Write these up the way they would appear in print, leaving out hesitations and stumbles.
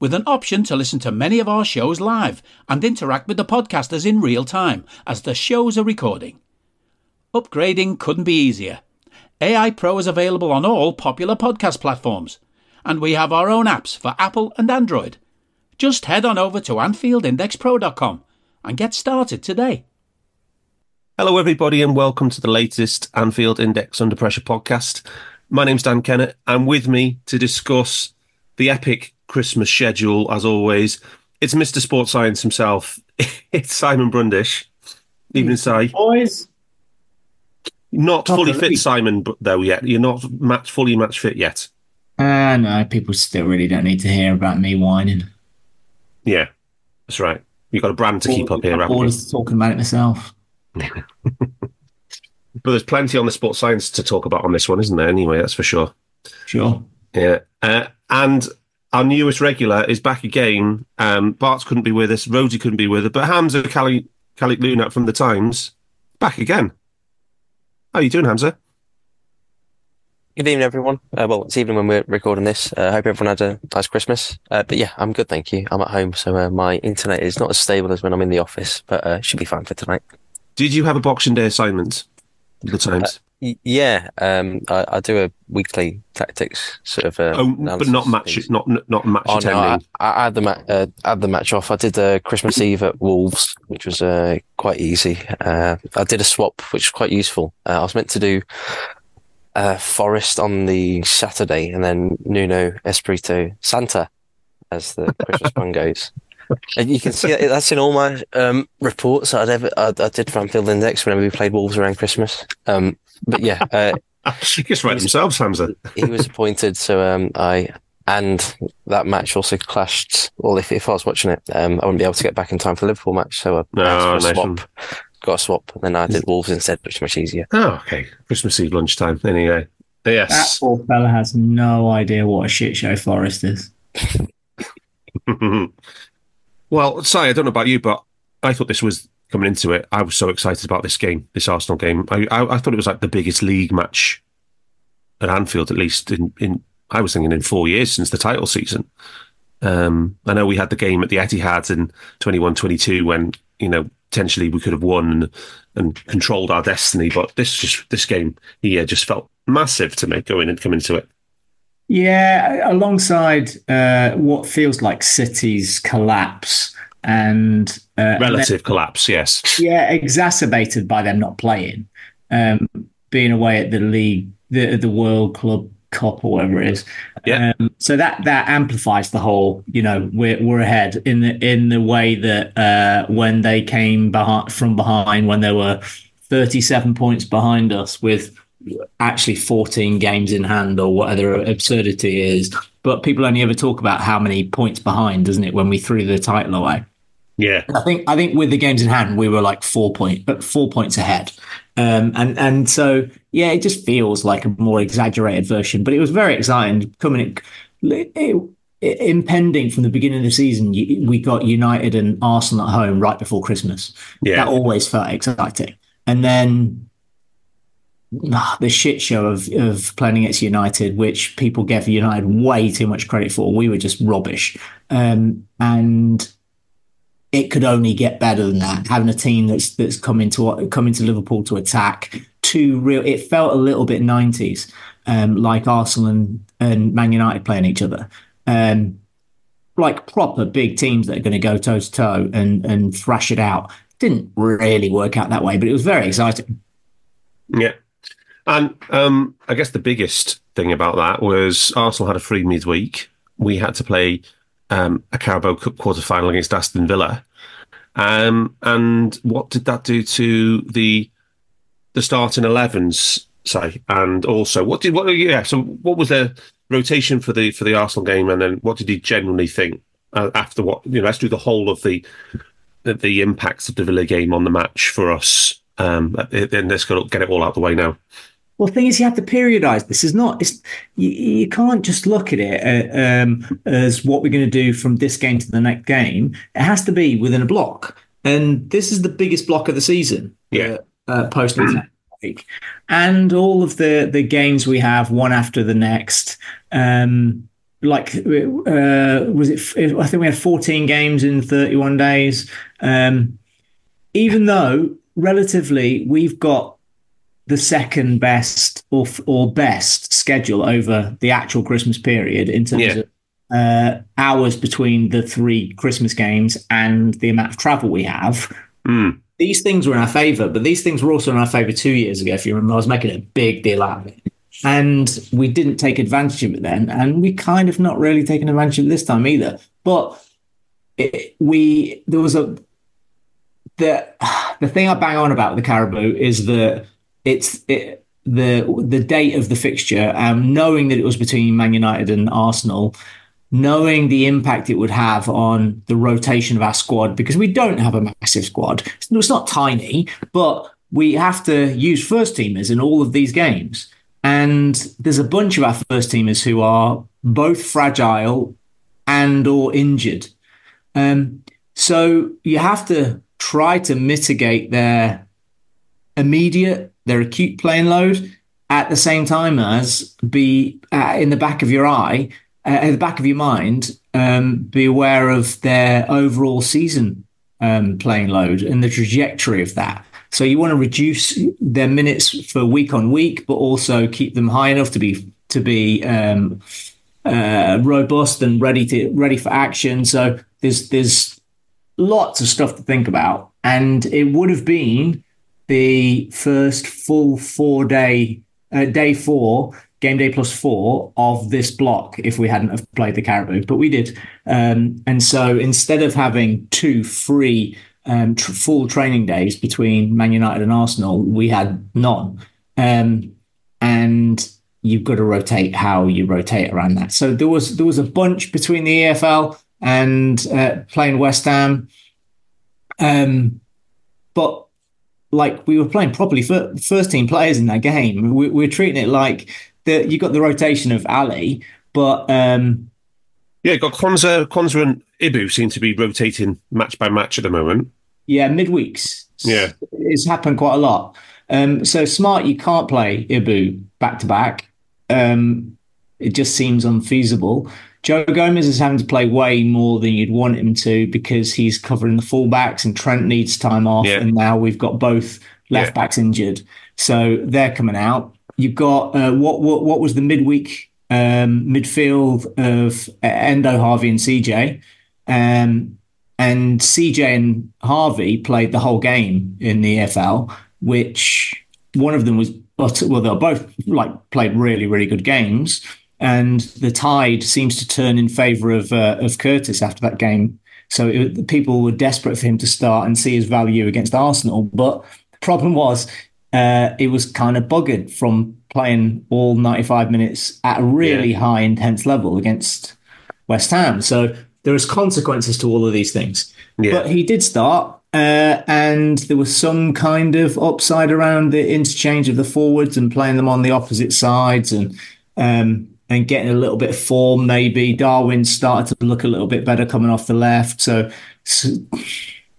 with an option to listen to many of our shows live and interact with the podcasters in real time as the shows are recording. Upgrading couldn't be easier. AI Pro is available on all popular podcast platforms, and we have our own apps for Apple and Android. Just head on over to AnfieldIndexPro.com and get started today. Hello everybody and welcome to the latest Anfield Index Under Pressure podcast. My name's Dan Kennett, and with me to discuss the epic Christmas schedule, as always, it's Mr. Sports Science himself. It's Simon Brundish. Evening, Si. Boys. Not fully fit, Simon, though, yet. You're not fully match fit yet. No, people still really don't need to hear about me whining. Yeah, that's right. You've got a brand to keep up here, haven't you? I'm always talking about it myself. But there's plenty on the Sports Science to talk about on this one, isn't there? Anyway, that's for sure. Sure. Yeah. And our newest regular is back again. Bart couldn't be with us. Rosie couldn't be with us. But Hamza Kalik Luna from The Times, back again. How are you doing, Hamza? Good evening, everyone. Well, it's evening when we're recording this. I hope everyone had a nice Christmas. But yeah, I'm good, thank you. I'm at home, so my internet is not as stable as when I'm in the office, but should be fine for tonight. Did you have a Boxing Day assignment at The Times? Yeah, I do a weekly tactics sort of. But not match attending. No, I had the match off. I did Christmas Eve at Wolves, which was quite easy. I did a swap, which was quite useful. I was meant to do Forest on the Saturday, and then Nuno Espírito Santo as the Christmas one goes. And you can see that's in all my reports that I did for Anfield Index whenever we played Wolves around Christmas. But yeah, just write themselves, Hamza. He was appointed, so that match also clashed. Well, if I was watching it, I wouldn't be able to get back in time for the Liverpool match, so I got a swap, and then I did Wolves instead, which is much easier. Oh, okay, Christmas Eve lunchtime. Anyway, yes. That poor fella has no idea what a shit show Forest is. Well, Si, I don't know about you, but I thought this was, coming into it, I was so excited about this game, this Arsenal game. I thought it was like the biggest league match at Anfield, at least I was thinking in 4 years since the title season. I know we had the game at the Etihad in 21-22 when, you know, potentially we could have won and controlled our destiny, but this game here just felt massive to me coming into it. Yeah, alongside what feels like City's collapse and collapse, yes. Yeah, exacerbated by them not playing, being away at the league, the World Club Cup or whatever it is. Yeah. So that amplifies the whole. You know, we're ahead in the way that when they came from behind when they were 37 points behind us with actually 14 games in hand or whatever absurdity is. But people only ever talk about how many points behind, doesn't it, when we threw the title away? Yeah. I think with the games in hand, we were like 4 points ahead. And so, yeah, it just feels like a more exaggerated version. But it was very exciting coming in. Impending from the beginning of the season, we got United and Arsenal at home right before Christmas. Yeah. That always felt exciting. And then the shit show of playing against United, which people gave United way too much credit for. We were just rubbish. And it could only get better than that. Having a team that's coming to Liverpool to attack, it felt a little bit 90s, like Arsenal and Man United playing each other. Like proper big teams that are going to go toe to toe and thrash it out. Didn't really work out that way, but it was very exciting. Yeah. And I guess the biggest thing about that was Arsenal had a free midweek. We had to play a Carabao Cup quarter-final against Aston Villa. And what did that do to the starting 11s, say? And also, what was their rotation for the Arsenal game, and then what did he generally think after what, you know, let's do the whole of the impacts of the Villa game on the match for us, and let's get it all out the way now. Well, the thing is, you have to periodise. This is not, you can't just look at it as what we're going to do from this game to the next game. It has to be within a block, and this is the biggest block of the season. Yeah, post week. And all of the games we have, one after the next, I think we had 14 games in 31 days. Even though relatively we've got the second best or best schedule over the actual Christmas period in terms of hours between the three Christmas games and the amount of travel we have. Mm. These things were in our favour, but these things were also in our favour 2 years ago, if you remember. I was making a big deal out of it. And we didn't take advantage of it then, and we kind of not really taken advantage of it this time either. But the thing I bang on about with the Carabao is that it's the date of the fixture, knowing that it was between Man United and Arsenal, knowing the impact it would have on the rotation of our squad, because we don't have a massive squad. It's not tiny, but we have to use first teamers in all of these games. And there's a bunch of our first teamers who are both fragile and or injured. So you have to try to mitigate their acute playing load at the same time as be in the back of your eye, at the back of your mind, be aware of their overall season playing load and the trajectory of that. So you want to reduce their minutes for week on week, but also keep them high enough to be robust and ready for action. So there's lots of stuff to think about, and it would have been the first full 4 day, day four. Game day plus four of this block if we hadn't have played the Carabao, but we did. And so instead of having two free full training days between Man United and Arsenal, we had none. And you've got to rotate how you rotate around that. So there was a bunch between the EFL and playing West Ham. But like we were playing properly first team players in that game. We're treating it like... you got the rotation of Ali, but you got Kwanzaa and Ibu seem to be rotating match by match at the moment. Yeah, midweeks. Yeah, it's happened quite a lot. So Smart, you can't play Ibu back to back. It just seems unfeasible. Joe Gomez is having to play way more than you'd want him to because he's covering the fullbacks, and Trent needs time off. Yeah. And now we've got both left backs injured, so they're coming out. You've got what was the midweek midfield of Endo, Harvey and CJ. And CJ and Harvey played the whole game in the EFL, which one of them was... Well, they were both played really, really good games. And the tide seems to turn in favour of Curtis after that game. So people were desperate for him to start and see his value against Arsenal. But... Problem was, it was kind of buggered from playing all 95 minutes at a really high intense level against West Ham. So there is consequences to all of these things. Yeah. But he did start, and there was some kind of upside around the interchange of the forwards and playing them on the opposite sides and getting a little bit of form, maybe. Darwin started to look a little bit better coming off the left. So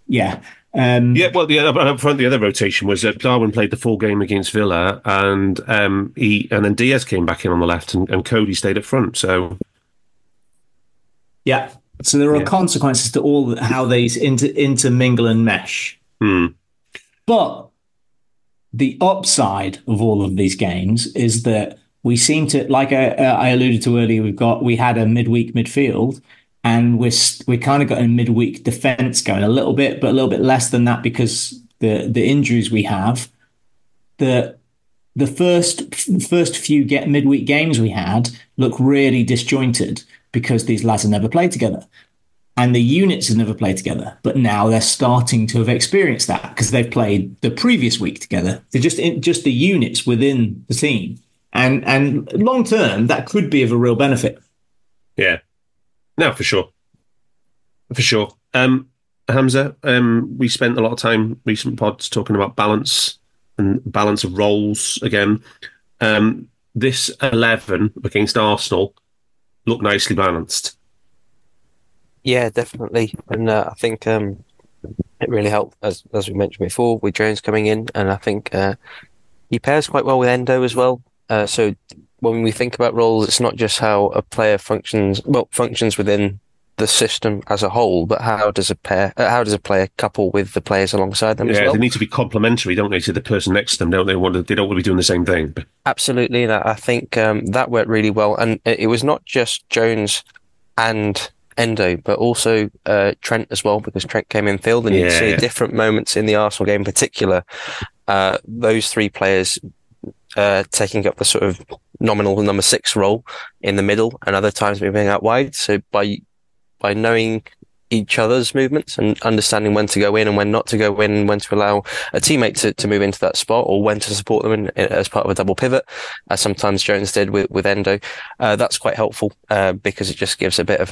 yeah. Up front, the other rotation was that Darwin played the full game against Villa, and then Diaz came back in on the left, and Cody stayed up front. So there are consequences to all how these intermingle and mesh. Mm. But the upside of all of these games is that we seem to, like I alluded to earlier, we had a midweek midfield. And we kind of got a midweek defence going a little bit, but a little bit less than that because the injuries we have. The first few midweek games we had look really disjointed because these lads have never played together. And the units have never played together. But now they're starting to have experienced that because they've played the previous week together. They're just the units within the team. And long term, that could be of a real benefit. Yeah. No, for sure. Hamza, we spent a lot of time recent pods talking about balance and balance of roles again. This 11 against Arsenal looked nicely balanced. Yeah, definitely, and I think it really helped as we mentioned before with Jones coming in, and I think he pairs quite well with Endo as well. So. When we think about roles, it's not just how a player functions within the system as a whole, but how does a player couple with the players alongside them as well? Yeah, they need to be complementary, don't they, to the person next to them, don't they? They don't want to be doing the same thing. Absolutely, and I think that worked really well. And it was not just Jones and Endo, but also Trent as well, because Trent came in field, and you'd see different moments in the Arsenal game in particular. Those three players taking up the sort of nominal number 6 role in the middle, and other times moving out wide. So by knowing each other's movements and understanding when to go in and when not to go in, when to allow a teammate to move into that spot, or when to support them as part of a double pivot, as sometimes Jones did with Endo, that's quite helpful because it just gives a bit of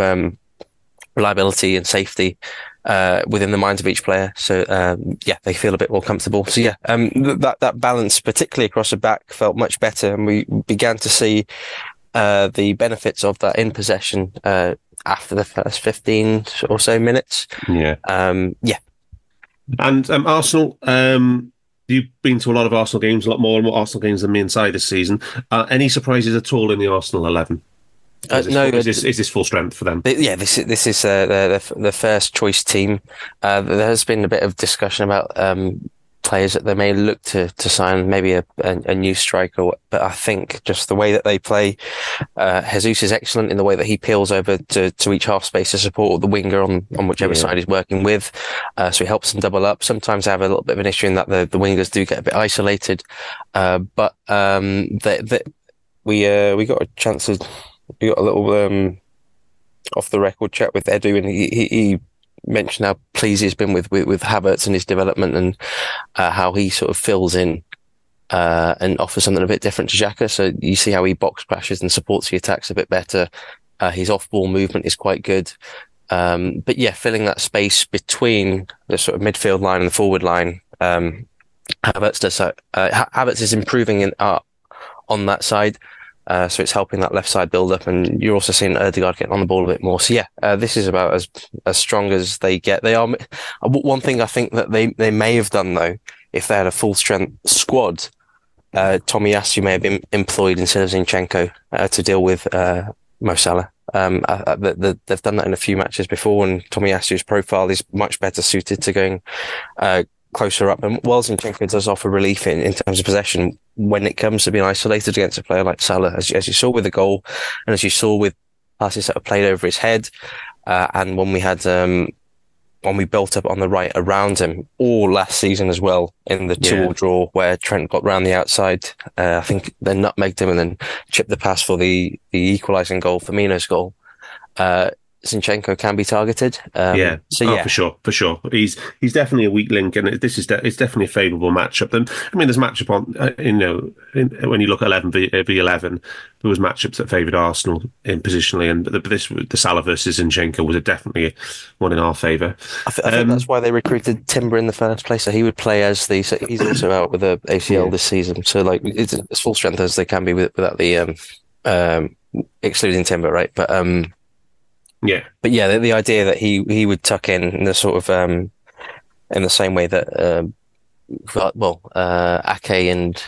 reliability and safety within the minds of each player. So, they feel a bit more comfortable. So, that balance, particularly across the back, felt much better. And we began to see the benefits of that in possession after the first 15 or so minutes. Yeah. And Arsenal, you've been to a lot of Arsenal games, a lot more Arsenal games than me inside this season. Any surprises at all in the Arsenal 11? Is this full strength for them? This is the first choice team. There has been a bit of discussion about players that they may look to sign, maybe a new striker. But I think just the way that they play, Jesus is excellent in the way that he peels over to each half space to support the winger on whichever side he's working with. So he helps them double up. Sometimes they have a little bit of an issue in that the wingers do get a bit isolated. But we got a chance to. We got a little off-the-record chat with Edu, and he mentioned how pleased he's been with Havertz and his development, and how he sort of fills in and offers something a bit different to Xhaka. So you see how he box crashes and supports the attacks a bit better. His off-ball movement is quite good. But filling that space between the sort of midfield line and the forward line, Havertz is improving on that side. So it's helping that left side build up, and you're also seeing Odegaard getting on the ball a bit more. So this is about as strong as they get. They are one thing I think that they may have done though, if they had a full strength squad, Tomiyasu may have been employed instead of Zinchenko to deal with Mo Salah. They've done that in a few matches before, and Tomiyasu's profile is much better suited to going closer up, and while Zinchenko does offer relief in terms of possession when it comes to being isolated against a player like Salah, as you saw with the goal, and as you saw with passes that were played over his head, and when we had when we built up on the right around him, or last season as well in the 2-2 draw where Trent got round the outside, I think then nutmegged him and then chipped the pass for the equalising goal, Firmino's goal. Zinchenko can be targeted. For sure, for sure. He's definitely a weak link, and it's definitely a favourable matchup. And I mean, there's matchup on when you look at 11v11, there was matchups that favoured Arsenal in positionally, and the Salah versus Zinchenko was definitely one in our favour. I think that's why they recruited Timber in the first place, so he would play as the. So he's also out with the ACL this season, so like it's as full strength as they can be without the excluding Timber, right? But the idea that he would tuck in the sort of in the same way that Ake and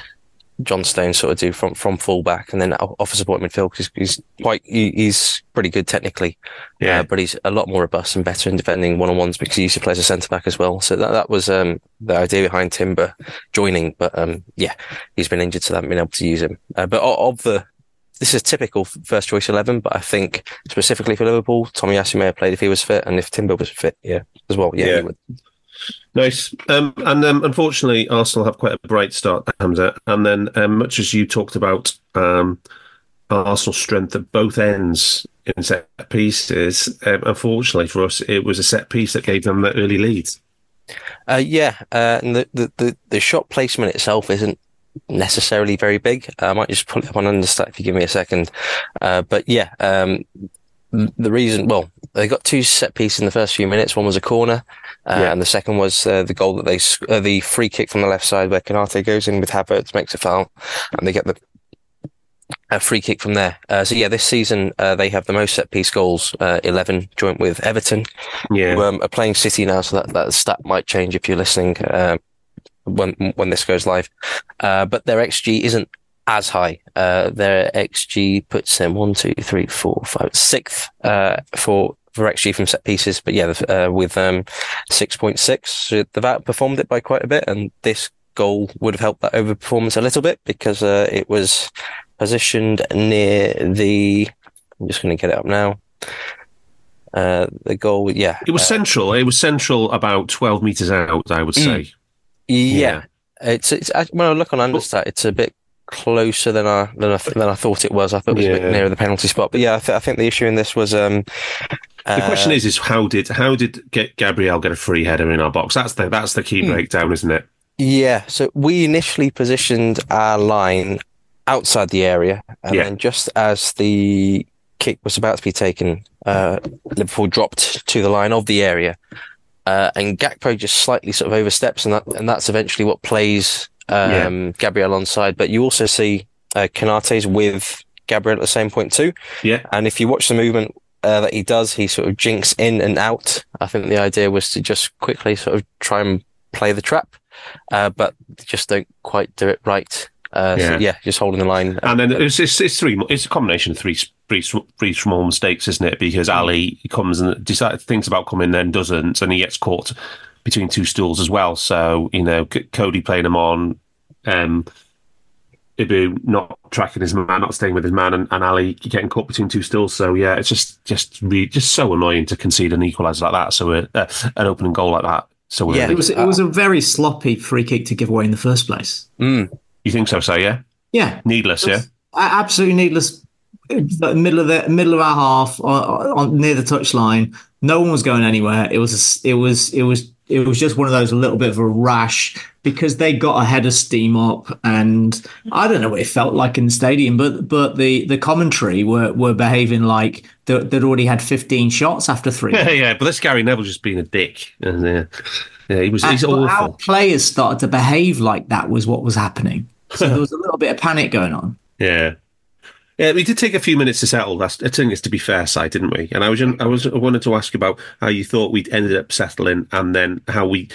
John Stone sort of do from fullback and then offer support midfield, because he's pretty good technically, but he's a lot more robust and better in defending one on ones because he used to play as a centre back as well. So that was the idea behind Timber joining, but he's been injured, so they haven't been able to use him. This is typical first choice 11, but I think specifically for Liverpool, Tomiyasu may have played if he was fit, and if Timber was fit, he would. Nice. Unfortunately, Arsenal have quite a bright start, Hamza. And then, much as you talked about Arsenal's strength at both ends in set pieces, unfortunately for us, it was a set piece that gave them the early lead. And the shot placement itself isn't necessarily very big. I might just pull it up on Understat if you give me a second. The reason, they got two set pieces in the first few minutes. One was a corner, and the second was the goal that the free kick from the left side where Canate goes in with Havertz, makes a foul, and they get a free kick from there. This season they have the most set piece goals, 11, joint with Everton. Yeah, who, are playing City now, so that stat might change if you're listening. When this goes live, but their XG isn't as high. Their XG puts them 1, 2, 3, 4, 5, 6th for XG from set pieces. But with 6.6, so they've outperformed it by quite a bit. And this goal would have helped that overperformance a little bit because it was positioned near the. I'm just going to get it up now. The goal, it was central. It was central about 12 meters out, I would say. It's when I look on Understat, it's a bit closer than I thought it was. I thought it was a bit nearer the penalty spot, but I think the issue in this was. The question is how did Gabriel get a free header in our box? That's the key breakdown, isn't it? Yeah. So we initially positioned our line outside the area, and then just as the kick was about to be taken, Liverpool dropped to the line of the area. And Gakpo just slightly sort of oversteps, and that's eventually what plays Gabriel onside. But you also see Canate's with Gabriel at the same point too. Yeah. And if you watch the movement that he does, he sort of jinks in and out. I think the idea was to just quickly sort of try and play the trap, but just don't quite do it right. Just holding the line. And then it's a combination of three small mistakes, isn't it? Because Ali comes and thinks about coming, then doesn't, and he gets caught between two stools as well. So, Cody playing him on, Ibu not tracking his man, not staying with his man, and Ali getting caught between two stools. So it's just so annoying to concede an equaliser like that. So an opening goal like that. So it was a very sloppy free kick to give away in the first place. Mm. You think so? Yeah. Needless, absolutely needless. Middle of our half, on near the touchline, no one was going anywhere. It was just one of those, a little bit of a rash, because they got a head of steam up, and I don't know what it felt like in the stadium, but the commentary were behaving like they'd already had 15 shots after 3. But that's Gary Neville just being a dick. He's awful. Our players started to behave like that was what was happening. So there was a little bit of panic going on. Yeah, we did take a few minutes to settle. I think it's to be fair side, didn't we? And I wanted to ask about how you thought we'd ended up settling, and then how we.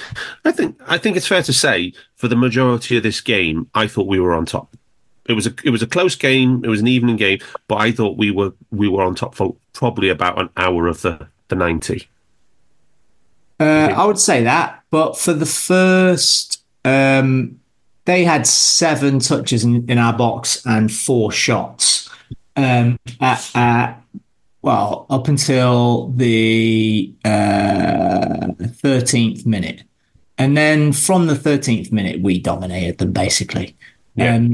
I think it's fair to say for the majority of this game, I thought we were on top. It was a close game. It was an evening game, but I thought we were on top for probably about an hour of the 90. I would say that, but for the first. They had 7 touches in our box and 4 shots. Up until the 13th minute. And then from the 13th minute, we dominated them, basically. Yeah.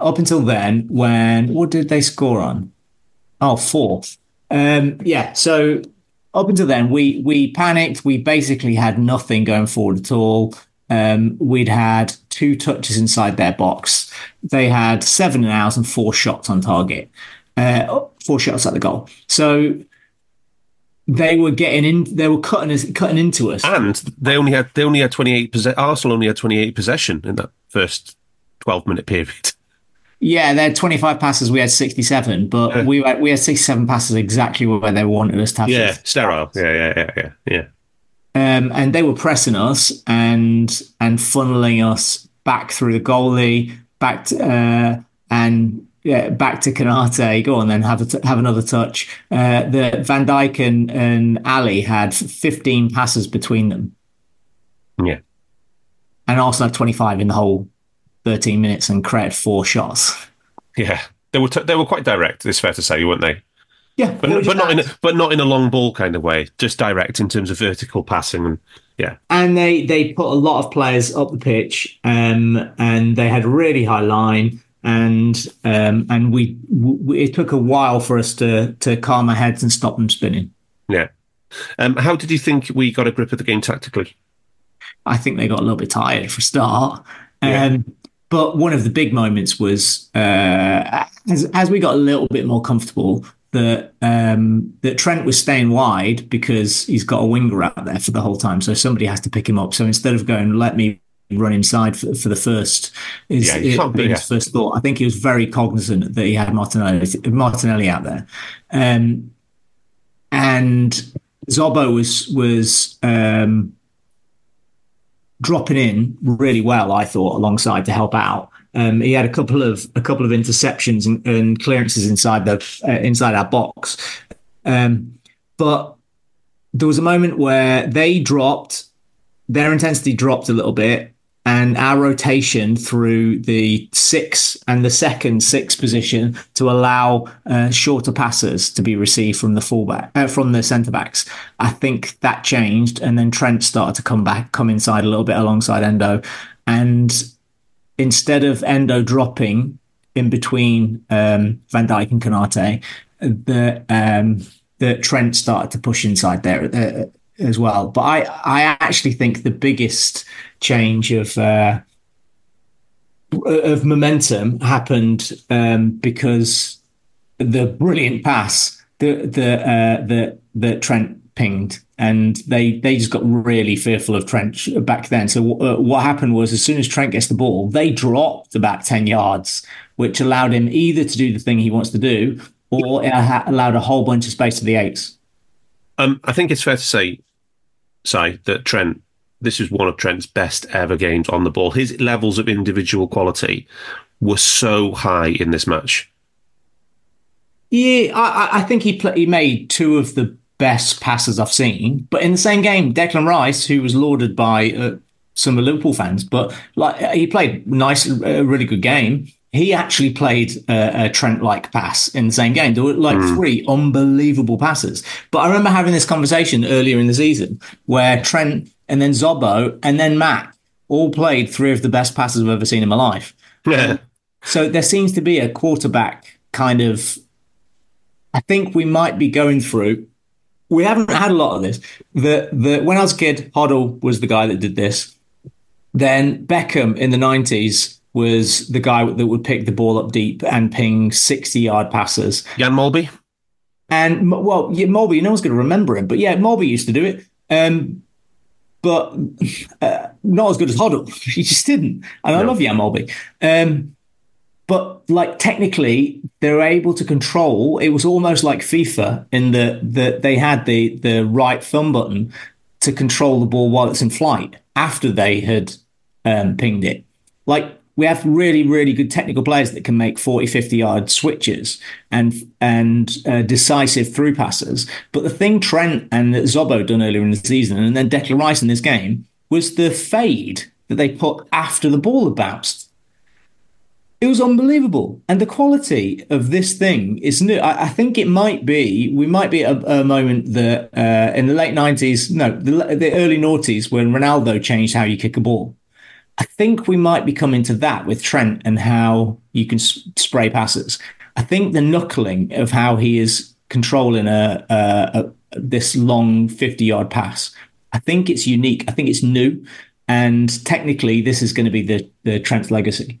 Up until then, what did they score on? Oh, 4. So up until then, we panicked. We basically had nothing going forward at all. We'd had two touches inside their box. They had 7 hours and 4 shots on target, 4 shots at the goal. So they were getting in. They were cutting into us. And they only had 28. Arsenal only had 28 possession in that first 12-minute period. Yeah, they had 25 passes. We had 67, but we had 67 passes exactly where they wanted us to have. Yeah, sterile. Yeah. And they were pressing us and funneling us back through the goalie, back to, back to Canate. Go on, then have another touch. The Van Dijk and Ali had 15 passes between them. Yeah, and also had 25 in the whole 13 minutes and created 4 shots. Yeah, they were quite direct. It's fair to say, weren't they? Yeah, but not in a long ball kind of way. Just direct in terms of vertical passing and they put a lot of players up the pitch, and they had a really high line, and we it took a while for us to calm our heads and stop them spinning. Yeah, how did you think we got a grip of the game tactically? I think they got a little bit tired for a start. But one of the big moments was as we got a little bit more comfortable. That Trent was staying wide because he's got a winger out there for the whole time, so somebody has to pick him up. So instead of going, let me run inside for the first, his first thought. I think he was very cognizant that he had Martinelli out there, and Zobo was dropping in really well, I thought, alongside to help out. He had a couple of interceptions and clearances inside our box, but there was a moment where their intensity dropped a little bit, and our rotation through the 6 and the second 6 position to allow shorter passes to be received from the fullback from the centre backs. I think that changed, and then Trent started to come inside a little bit alongside Endo, and instead of Endo dropping in between Van Dijk and Konate, the Trent started to push inside there as well. But I actually think the biggest change of momentum happened because the brilliant pass that Trent pinged. And they just got really fearful of Trent back then. So what happened was, as soon as Trent gets the ball, they dropped about 10 yards, which allowed him either to do the thing he wants to do, or it allowed a whole bunch of space to the 8s. I think it's fair to say, Si, that Trent, this is one of Trent's best ever games on the ball. His levels of individual quality were so high in this match. Yeah, I think he made two of the best passes I've seen, but in the same game, Declan Rice, who was lauded by some Liverpool fans, but he played a really good game. He actually played a Trent-like pass in the same game. There were 3 unbelievable passes. But I remember having this conversation earlier in the season where Trent and then Zobo and then Matt all played 3 of the best passes I've ever seen in my life. Yeah. So there seems to be a quarterback kind of. I think we might be going through. We haven't had a lot of this. When I was a kid, Hoddle was the guy that did this. Then Beckham in the 90s was the guy that would pick the ball up deep and ping 60-yard passes. Jan Molby? And, Molby, no one's going to remember him. But, yeah, Molby used to do it. But not as good as Hoddle. He just didn't. And I love Jan Molby. But technically, they're able to control. It was almost like FIFA in that they had the right thumb button to control the ball while it's in flight after they had pinged it. We have really, really good technical players that can make 40, 50-yard switches and decisive through passes. But the thing Trent and Zobo done earlier in the season, and then Declan Rice in this game, was the fade that they put after the ball had bounced. It was unbelievable. And the quality of this thing is new. I think we might be at a moment that in the late 90s, the early noughties, when Ronaldo changed how you kick a ball. I think we might be coming to that with Trent and how you can spray passes. I think the knuckling of how he is controlling this long 50-yard pass. I think it's unique. I think it's new. And technically, this is going to be the Trent legacy.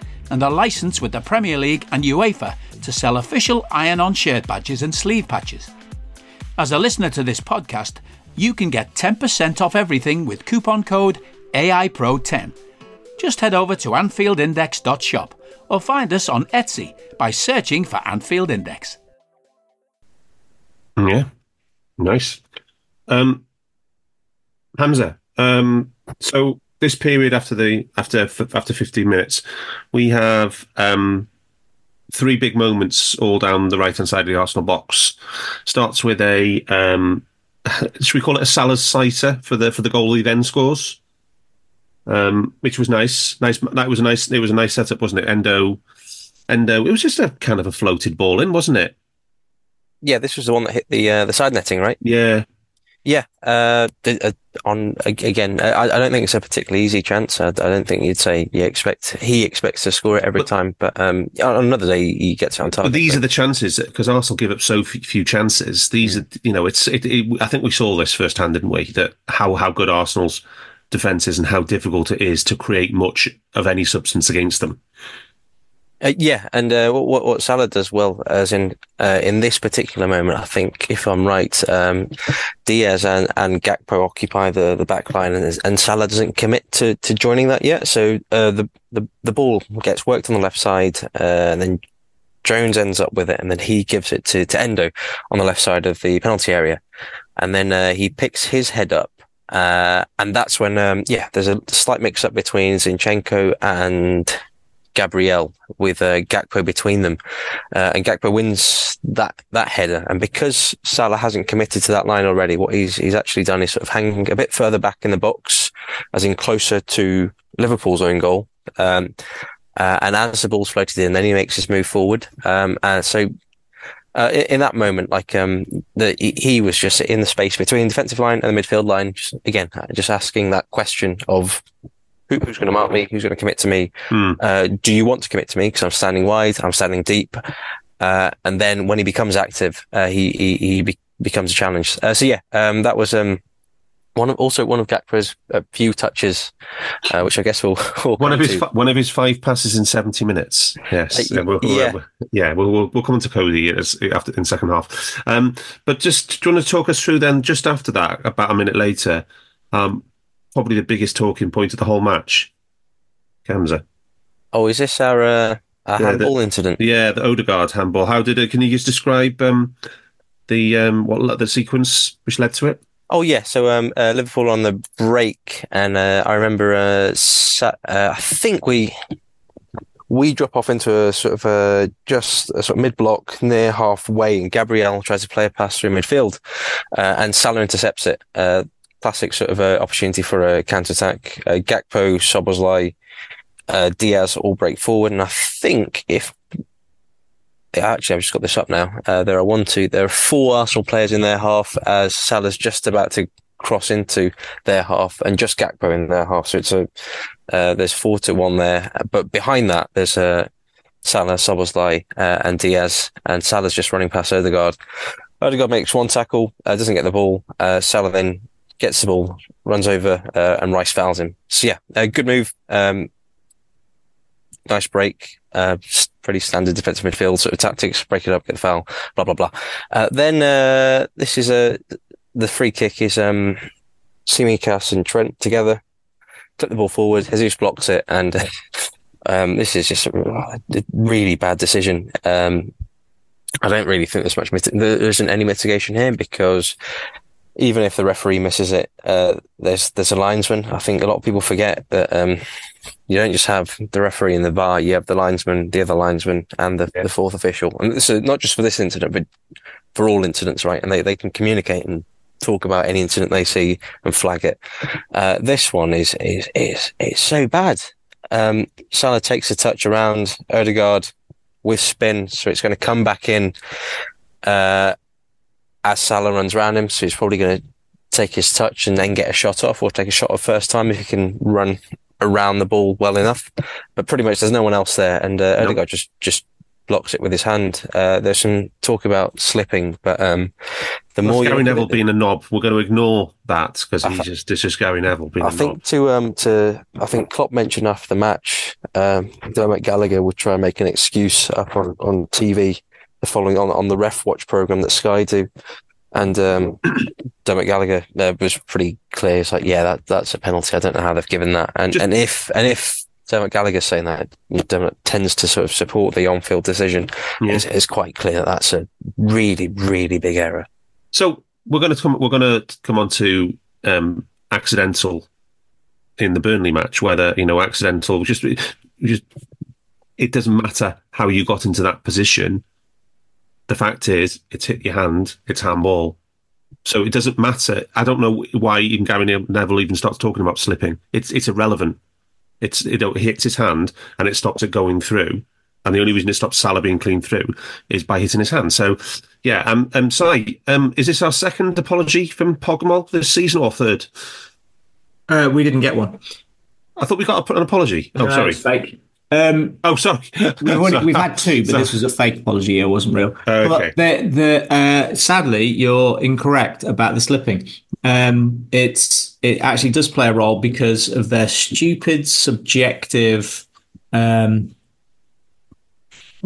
and are licensed with the Premier League and UEFA to sell official iron-on shirt badges and sleeve patches. As a listener to this podcast, you can get 10% off everything with coupon code AIPRO10. Just head over to AnfieldIndex.shop or find us on Etsy by searching for Anfield Index. Yeah, nice. Hamza, so this period after 15 minutes, we have three big moments all down the right-hand side of the Arsenal box. Starts with a, should we call it a Salah's sighter for the goal he then scores? Which was nice. It was a nice setup, wasn't it? Endo. It was just a kind of a floated ball in, wasn't it? Yeah, this was the one that hit the side netting, right? Yeah. Yeah, I don't think it's a particularly easy chance. I don't think you'd say he expects to score it every time, but on another day he gets on target. But these are the chances, because Arsenal give up so few chances. These are, you know, I think we saw this firsthand, didn't we? That how good Arsenal's defence is and how difficult it is to create much of any substance against them. What Salah does well, as in this particular moment, I think, if I'm right, Diaz and Gakpo occupy the back line, and Salah doesn't commit to joining that yet. So the ball gets worked on the left side, and then Jones ends up with it, and then he gives it to Endo on the left side of the penalty area, and then he picks his head up. And that's when, there's a slight mix-up between Zinchenko and Gabriel with Gakpo between them. And Gakpo wins that header. And because Salah hasn't committed to that line already, what he's actually done is sort of hang a bit further back in the box, as in closer to Liverpool's own goal. And as the ball's floated in, then he makes his move forward. In that moment, he was just in the space between the defensive line and the midfield line. Just asking that question of who's going to mark me, who's going to commit to me. Do you want to commit to me? Because I'm standing wide, I'm standing deep. And then when he becomes active, he becomes a challenge. That was one of Gakpo's few touches, which I guess we'll one of his five passes in 70 minutes. Yes, we'll come on to Cody in second half. But just do you want to talk us through then? Just after that, about a minute later, probably the biggest talking point of the whole match, Hamza. Oh, is this our handball incident? Yeah, the Odegaard handball. How did it? Can you just describe the sequence which led to it? Oh, yeah. So Liverpool on the break. And I remember, I think we drop off into a sort of mid-block near halfway. And Gabriel tries to play a pass through midfield and Salah intercepts it. Classic sort of opportunity for a counter-attack. Gakpo, Szoboszlai, Diaz all break forward. And I think I've just got this up now. There are four Arsenal players in their half as Salah's just about to cross into their half and just Gakpo in their half. So it's there's 4-1 there. But behind that, there's Salah, Szoboszlai and Diaz. And Salah's just running past Odegaard. Odegaard makes one tackle, doesn't get the ball. Salah then gets the ball, runs over and Rice fouls him. So yeah, a good move. Nice break. Pretty standard defensive midfield sort of tactics. Break it up, get the foul, blah blah blah. Then this is the free kick is Tsimikas and Trent together. Clip the ball forward. Jesus blocks it, and this is just a really bad decision. I don't really think there's much. There isn't any mitigation here because even if the referee misses it, there's a linesman. I think a lot of people forget that. You don't just have the referee and the VAR, you have the linesman, the other linesman, and the fourth official. And so not just for this incident, but for all incidents, right? And they can communicate and talk about any incident they see and flag it. This one is so bad. Salah takes a touch around Odegaard with spin, so it's going to come back in as Salah runs around him, so he's probably going to take his touch and then get a shot off, or take a shot off first time if he can run around the ball well enough. But pretty much there's no one else there, and Odegaard just blocks it with his hand. There's some talk about slipping, but more Gary Neville being a knob, we're going to ignore that because it's just Gary Neville being a knob. I think Klopp mentioned after the match, Dermot Gallagher would try and make an excuse up on TV the following on the Ref Watch program that Sky do, and Dermot Gallagher was pretty clear. It's like, yeah, that's a penalty. I don't know how they've given that, and if Dermot Gallagher's saying that, Dermot tends to sort of support the on-field decision. Yeah. It's quite clear that that's a really, really big error. So we're going to come on to accidental in the Burnley match. Whether accidental, just it doesn't matter how you got into that position. The fact is, it's hit your hand, it's handball. So it doesn't matter. I don't know why even Gary Neville even starts talking about slipping. It's irrelevant. It hits his hand and it stops it going through. And the only reason it stops Salah being cleaned through is by hitting his hand. So, yeah. Sai, is this our second apology from Pogmol this season or third? We didn't get one. I thought we got an apology. Oh, no, sorry. It's fake. Sorry. We've had two, but this was a fake apology. It wasn't real. Okay. But sadly, you're incorrect about the slipping. It actually does play a role because of their stupid, subjective.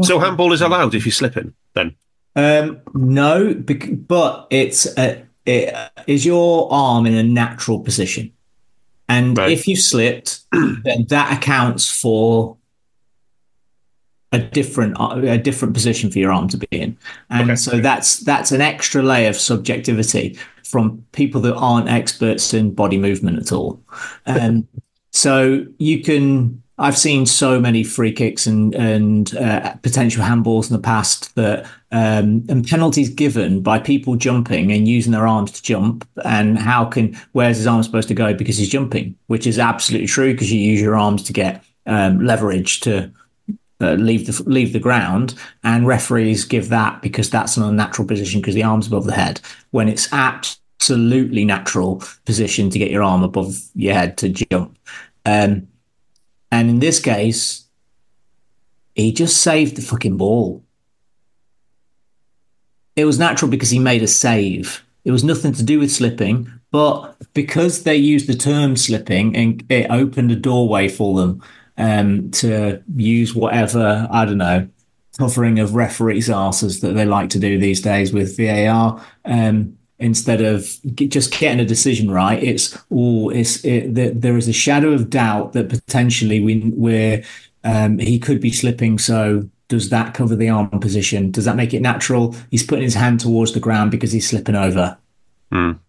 So handball is allowed if you're slipping, then? No, but it is your arm in a natural position. And if you slipped, then that accounts for a different position for your arm to be in. And so that's an extra layer of subjectivity from people that aren't experts in body movement at all. So you can... I've seen so many free kicks and potential handballs in the past that and penalties given by people jumping and using their arms to jump. And where's his arm supposed to go because he's jumping, which is absolutely true because you use your arms to get leverage to leave the ground. And referees give that because that's an unnatural position because the arm's above the head when it's absolutely natural position to get your arm above your head to jump. And in this case, he just saved the fucking ball. It was natural because he made a save. It was nothing to do with slipping, but because they used the term slipping, and it opened a doorway for them to use whatever, I don't know, covering of referees' arses that they like to do these days with VAR. Instead of just getting a decision right, there is a shadow of doubt that potentially he could be slipping. So does that cover the arm position? Does that make it natural? He's putting his hand towards the ground because he's slipping over. Mm.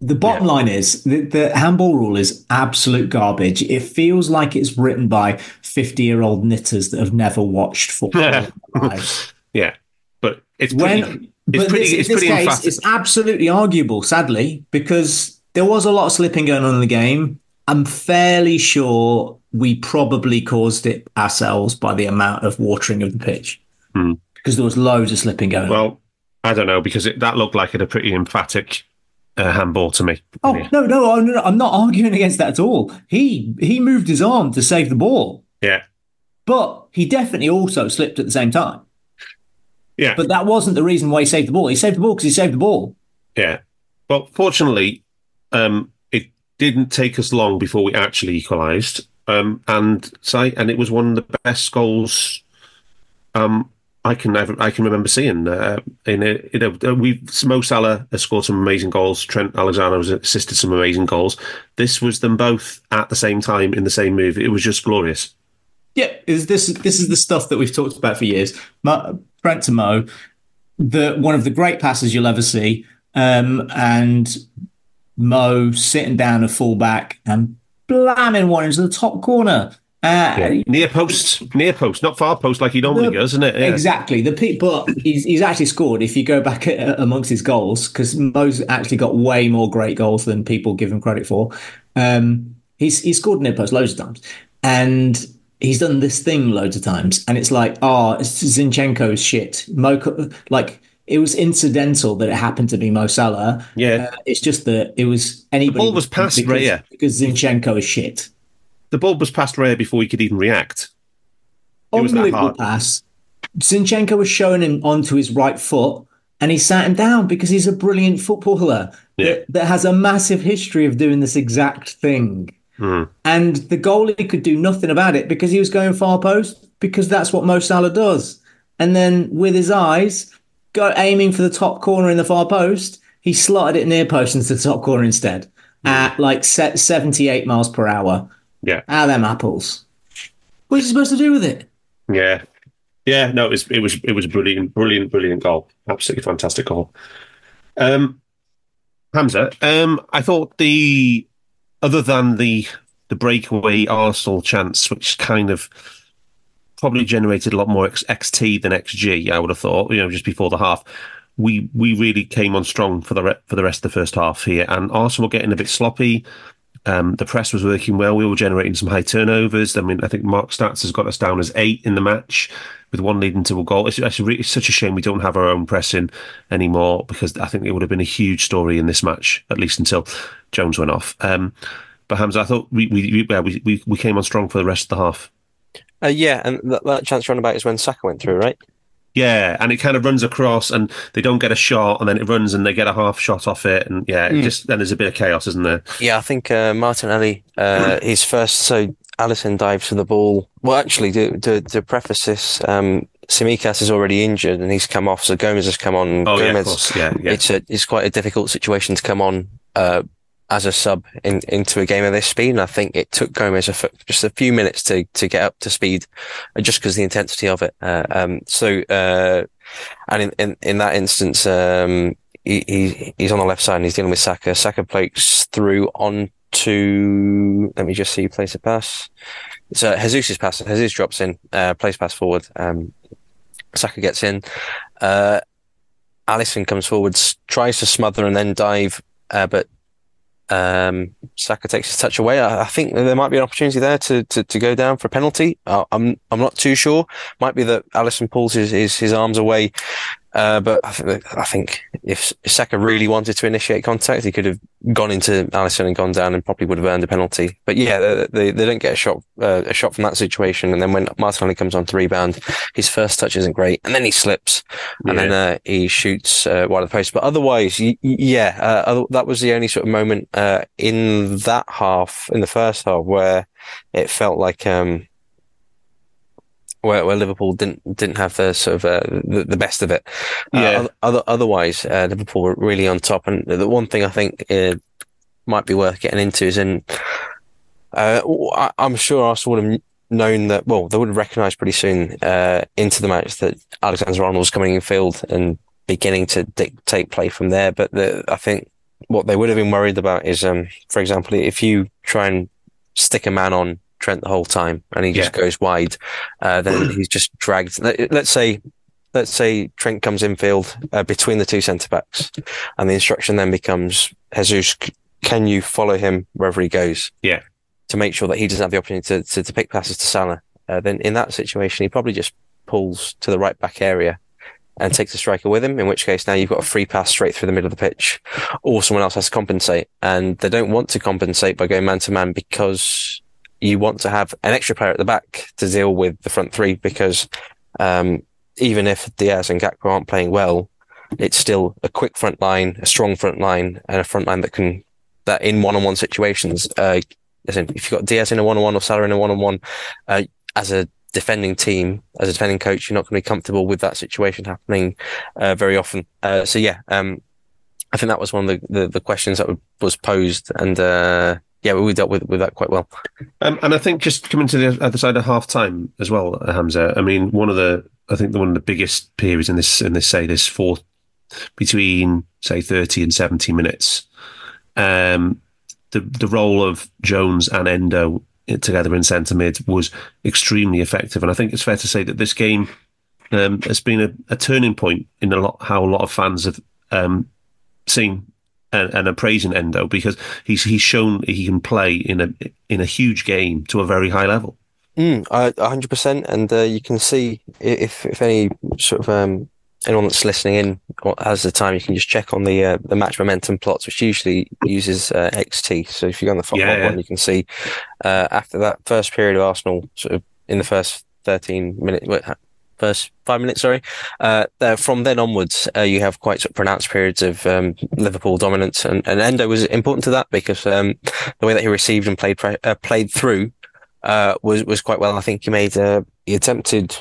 The bottom line is the handball rule is absolute garbage. It feels like it's written by 50-year-old knitters that have never watched football in their lives. Yeah, but it's pretty... But in this case, it's absolutely arguable, sadly, because there was a lot of slipping going on in the game. I'm fairly sure we probably caused it ourselves by the amount of watering of the pitch because there was loads of slipping going on. Well, I don't know, because that looked like a pretty emphatic handball to me. Oh, yeah. No, I'm not arguing against that at all. He moved his arm to save the ball. Yeah. But he definitely also slipped at the same time. Yeah, but that wasn't the reason why he saved the ball. He saved the ball because he saved the ball. Yeah, well, fortunately, it didn't take us long before we actually equalised, and it was one of the best goals I can remember seeing. Mo Salah has scored some amazing goals. Trent Alexander has assisted some amazing goals. This was them both at the same time in the same move. It was just glorious. Yeah, this is the stuff that we've talked about for years. Trent to Mo, one of the great passes you'll ever see, and Mo sitting down a fullback and blamming one into the top corner. Yeah. Near post, not far post like he normally goes, isn't it? Yeah. Exactly. But he's actually scored, if you go back amongst his goals, because Mo's actually got way more great goals than people give him credit for. He's scored near post loads of times. And he's done this thing loads of times. And it's like, Zinchenko's shit. Mo, like, it was incidental that it happened to be Mo Salah. Yeah. It's just that it was anybody. The ball was passed Raya. Because Zinchenko is shit. The ball was passed Raya before he could even react. Unbelievable pass. Zinchenko was showing him onto his right foot and he sat him down because he's a brilliant footballer that has a massive history of doing this exact thing. Mm. And the goalie could do nothing about it because he was going far post because that's what Mo Salah does. And then with his eyes, aiming for the top corner in the far post, he slotted it near post into the top corner instead at like 78 miles per hour. Yeah. Ah, them apples. What is he supposed to do with it? Yeah. Yeah, no, it was a brilliant goal. Absolutely fantastic goal. Hamza, I thought other than the breakaway Arsenal chance, which kind of probably generated a lot more XT than XG, I would have thought, just before the half, we really came on strong for the rest of the first half here. And Arsenal were getting a bit sloppy. The press was working well. We were generating some high turnovers. I mean, I think Mark Stats has got us down as 8 in the match with one leading to a goal. It's such a shame we don't have our own pressing anymore because I think it would have been a huge story in this match, at least until Jones went off. But Hamza, I thought we came on strong for the rest of the half. Yeah, and that chance runabout is when Saka went through, right? Yeah, and it kind of runs across and they don't get a shot and then it runs and they get a half shot off it and then there's a bit of chaos, isn't there? Yeah, I think Martinelli, his first, so Alisson dives for the ball. Well, actually, to preface this, Tsimikas is already injured and he's come off, so Gomez has come on. Oh, Gomez, yeah, of course. Yeah. It's quite a difficult situation to come on as a sub into a game of this speed, and I think it took Gomez just a few minutes to get up to speed, just because the intensity of it. And in that instance, he's on the left side and he's dealing with Saka. Saka plays through onto. Let me just see who plays the pass. It's Jesus' pass. Jesus drops in, plays pass forward. Saka gets in. Alisson comes forward, tries to smother and then dive, but. Saka takes his touch away. I think there might be an opportunity there to go down for a penalty. I'm not too sure. Might be that Alisson pulls his arms away, but I think if Saka really wanted to initiate contact, he could have gone into Alisson and gone down and probably would have earned a penalty. But yeah, they don't get a shot from that situation. And then when Martinelli comes on to rebound, his first touch isn't great, and then he slips, and then he shoots wide of the post. But otherwise, that was the only sort of moment in that half, in the first half, where it felt like where Liverpool didn't have the sort of the best of it. Otherwise, Liverpool were really on top. And the one thing I think might be worth getting into is, I'm sure Arsenal would have known that. Well, they would have recognised pretty soon into the match that Alexander-Arnold was coming in field and beginning to dictate play from there. But I think what they would have been worried about is, for example, if you try and stick a man on Trent the whole time and he just goes wide, then he's just dragged. Let's say Trent comes infield between the two centre backs, and the instruction then becomes, Jesus, can you follow him wherever he goes? Yeah, to make sure that he doesn't have the opportunity to pick passes to Salah. Then in that situation, he probably just pulls to the right back area and takes a striker with him, in which case now you've got a free pass straight through the middle of the pitch, or someone else has to compensate, and they don't want to compensate by going man to man because you want to have an extra player at the back to deal with the front three, because even if Diaz and Gakpo aren't playing well, it's still a quick front line, a strong front line, and a front line that in one-on-one situations, if you've got Diaz in a one-on-one or Salah in a one-on-one, as a defending team, as a defending coach, you're not going to be comfortable with that situation happening very often. I think that was one of the questions that was posed, and we dealt with that quite well. And I think just coming to the other side of half time as well, Hamza. I mean, one of the biggest periods in this fourth, between say 30 and 70 minutes. The role of Jones and Endo together in centre mid was extremely effective. And I think it's fair to say that this game has been a turning point in how a lot of fans have seen and appraising Endo, because he's shown he can play in a huge game to a very high level. 100%, and you can see if any sort of anyone that's listening in or has the time, you can just check on the match momentum plots, which usually uses XT. So if you go on the front one, you can see after that first period of Arsenal, sort of in the first 5 minutes, from then onwards, you have quite sort of pronounced periods of Liverpool dominance, and Endo was important to that because the way that he received and played through was quite well. I think he made he attempted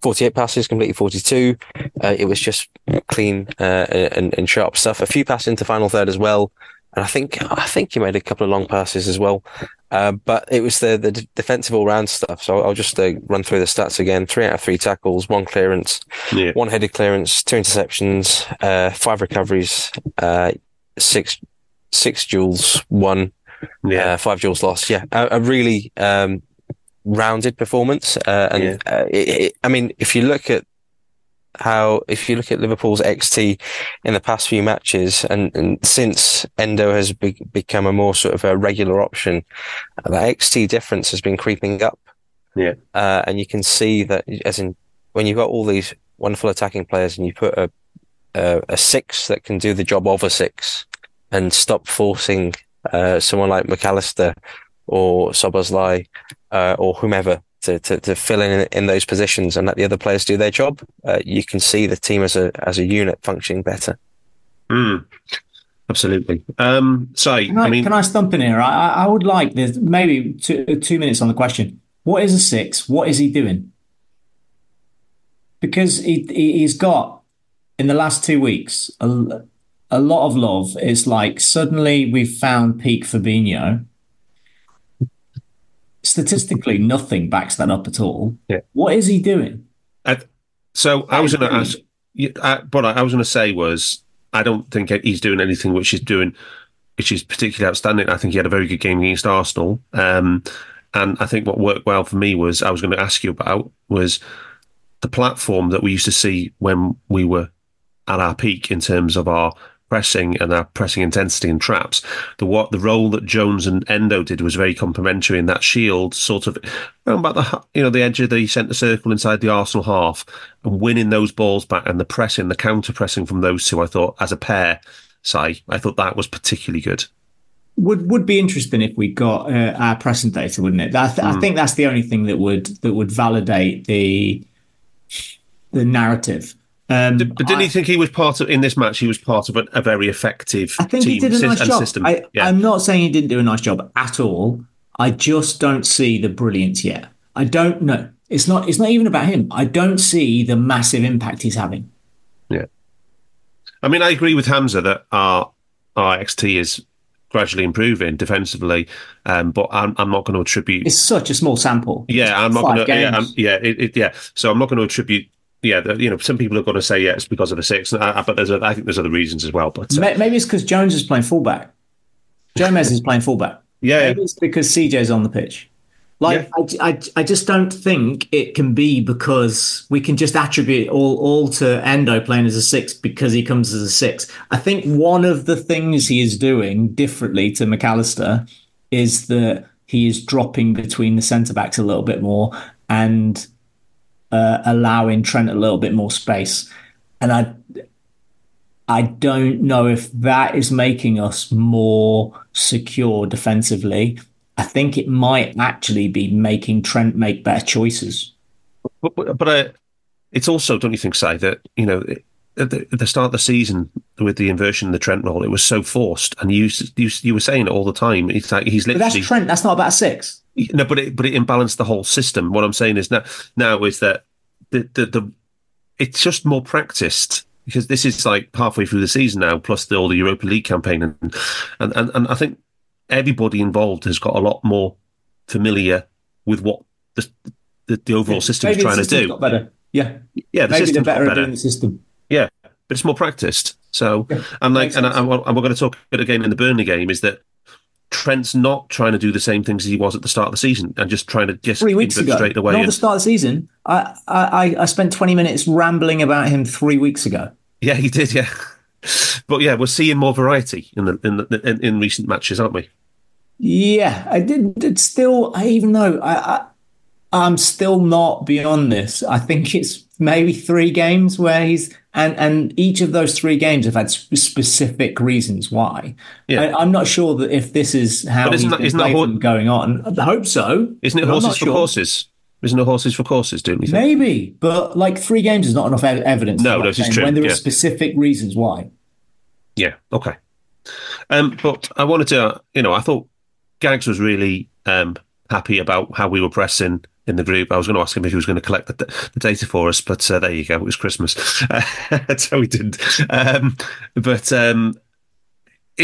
48 passes, completed 42. It was just clean and sharp stuff. A few passes into final third as well, and I think he made a couple of long passes as well. But it was the defensive all-round stuff. So I'll just run through the stats again. 3 out of 3 tackles, 1 clearance, 1 headed clearance, 2 interceptions, 5 recoveries, 6 duels won, 5 duels lost. Yeah, a really rounded performance. I mean, if you look at Liverpool's XT in the past few matches, and since Endo has become a more sort of a regular option, that XT difference has been creeping up. Yeah, and you can see that, as in when you've got all these wonderful attacking players and you put a 6 that can do the job of a 6 and stop forcing someone like McAllister or Szoboszlai or whomever to fill in those positions and let the other players do their job, you can see the team as a unit functioning better. Absolutely. Can I stump in here? I would like this, maybe two minutes on the question. What is a 6? What is he doing? Because he's got, in the last 2 weeks, a lot of love. It's like suddenly we've found peak Fabinho. Statistically, nothing backs that up at all. Yeah. What is he doing? I don't think he's doing anything which is particularly outstanding. I think he had a very good game against Arsenal, and I think what worked well for me was, I was going to ask you about, was the platform that we used to see when we were at our peak in terms of our pressing and our pressing intensity and traps. The role that Jones and Endo did was very complementary in that Shield sort of around about the edge of the centre circle inside the Arsenal half, and winning those balls back, and the pressing, the counter pressing from those two. I thought as a pair, I thought that was particularly good. Would be interesting if we got our pressing data, wouldn't it? I think that's the only thing that would validate the narrative. But didn't you think he was part of a very effective team? I think he did a nice job. I'm not saying he didn't do a nice job at all. I just don't see the brilliance yet. I don't know. It's not even about him. I don't see the massive impact he's having. Yeah. I mean, I agree with Hamza that our XT is gradually improving defensively, but I'm not going to attribute. It's such a small sample. Yeah, I'm not going to. So I'm not going to attribute. Yeah, some people are going to say it's because of a 6, but I think there's other reasons as well. But maybe it's because Jones is playing fullback. Gomez is playing fullback. Yeah, maybe it's because CJ's on the pitch. I just don't think it can be because we can just attribute all to Endo playing as a 6 because he comes as a 6. I think one of the things he is doing differently to McAllister is that he is dropping between the centre backs a little bit more and allowing Trent a little bit more space, and I don't know if that is making us more secure defensively. I think it might actually be making Trent make better choices. But it's also, don't you think, Si, that at the start of the season with the inversion of the Trent role, it was so forced, and you were saying it all the time. It's like he's literally. But that's Trent. That's not about a 6. No, but it imbalanced the whole system. What I'm saying is now is that the it's just more practiced, because this is like halfway through the season now, plus all the Europa League campaign, and I think everybody involved has got a lot more familiar with what the overall system is trying to do. Got better. Yeah. The system's got better. Doing the system. Yeah, but it's more practiced. So, and we're going to talk about it again in the Burnley game. Is that Trent's not trying to do the same things as he was at the start of the season and just trying to just 3 weeks ago, straight away. Not at the start of the season. I spent 20 minutes rambling about him 3 weeks ago. Yeah, he did. Yeah, but yeah, we're seeing more variety in recent matches, aren't we? Yeah, I did. It's still, even though I'm still not beyond this. I think it's maybe three games where he's, and each of those three games have had specific reasons why. Yeah. I'm not sure that if this is how he's been going on. I hope so. Isn't it horses for courses? Isn't it horses for courses, don't you think? Maybe, but like three games is not enough evidence. No, this is true. When there are specific reasons why. Yeah, okay. But I wanted to, I thought Gags was really happy about how we were pressing in the group. I was going to ask him if he was going to collect the data for us, but there you go, it was Christmas. So he didn't. But it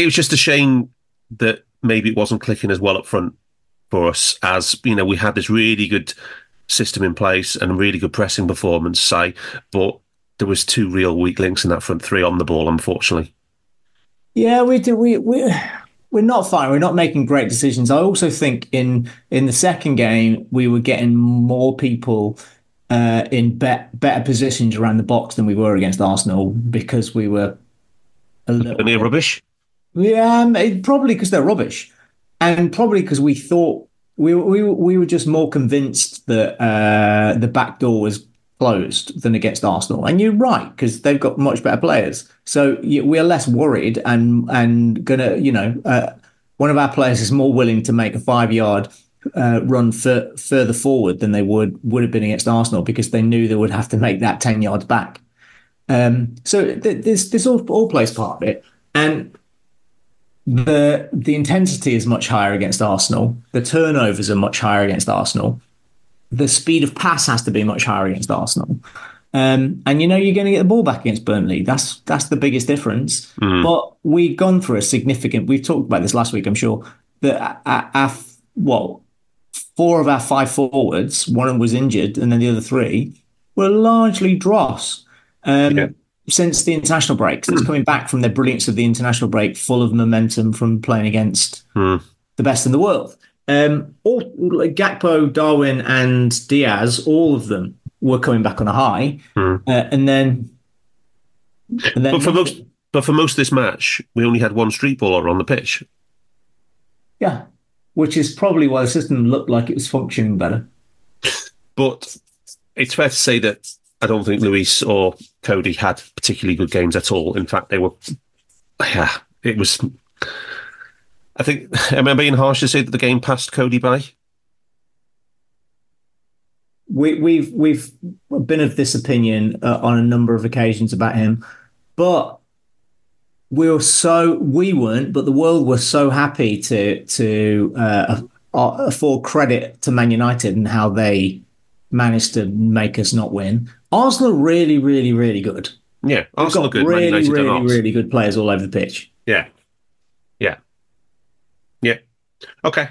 was just a shame that maybe it wasn't clicking as well up front for us as, we had this really good system in place and a really good pressing performance, but there was two real weak links in that front three on the ball, unfortunately. Yeah, we do. We're not fine. We're not making great decisions. I also think in the second game, we were getting more people in better positions around the box than we were against Arsenal because we were a little bit rubbish. Yeah, probably because they're rubbish, and probably because we thought we were just more convinced that the back door was closed than against Arsenal. And you're right, because they've got much better players. So we're less worried and gonna, one of our players is more willing to make a 5-yard run further forward than they would have been against Arsenal because they knew they would have to make that 10 yards back. So this all plays part of it. And the intensity is much higher against Arsenal. The turnovers are much higher against Arsenal. The speed of pass has to be much higher against Arsenal. And you're going to get the ball back against Burnley. That's the biggest difference. Mm. But we've gone through a significant... We've talked about this last week, I'm sure, that four of our five forwards, one of them was injured, and then the other three, were largely dross since the international break. Since coming back from the brilliance of the international break, full of momentum from playing against the best in the world. All Gakpo, Darwin, and Diaz, all of them were coming back on a high, and then. But for most of this match, we only had one street baller on the pitch. Yeah, which is probably why the system looked like it was functioning better. But it's fair to say that I don't think Luis or Cody had particularly good games at all. In fact, they were. Yeah, it was. I think, am I being harsh to say that the game passed Cody by? We've been of this opinion on a number of occasions about him, but the world was so happy to afford credit to Man United and how they managed to make us not win. Arsenal really, really, really good. Yeah, Arsenal good. Really, Man United really, really good players all over the pitch. Yeah. Yeah. Okay.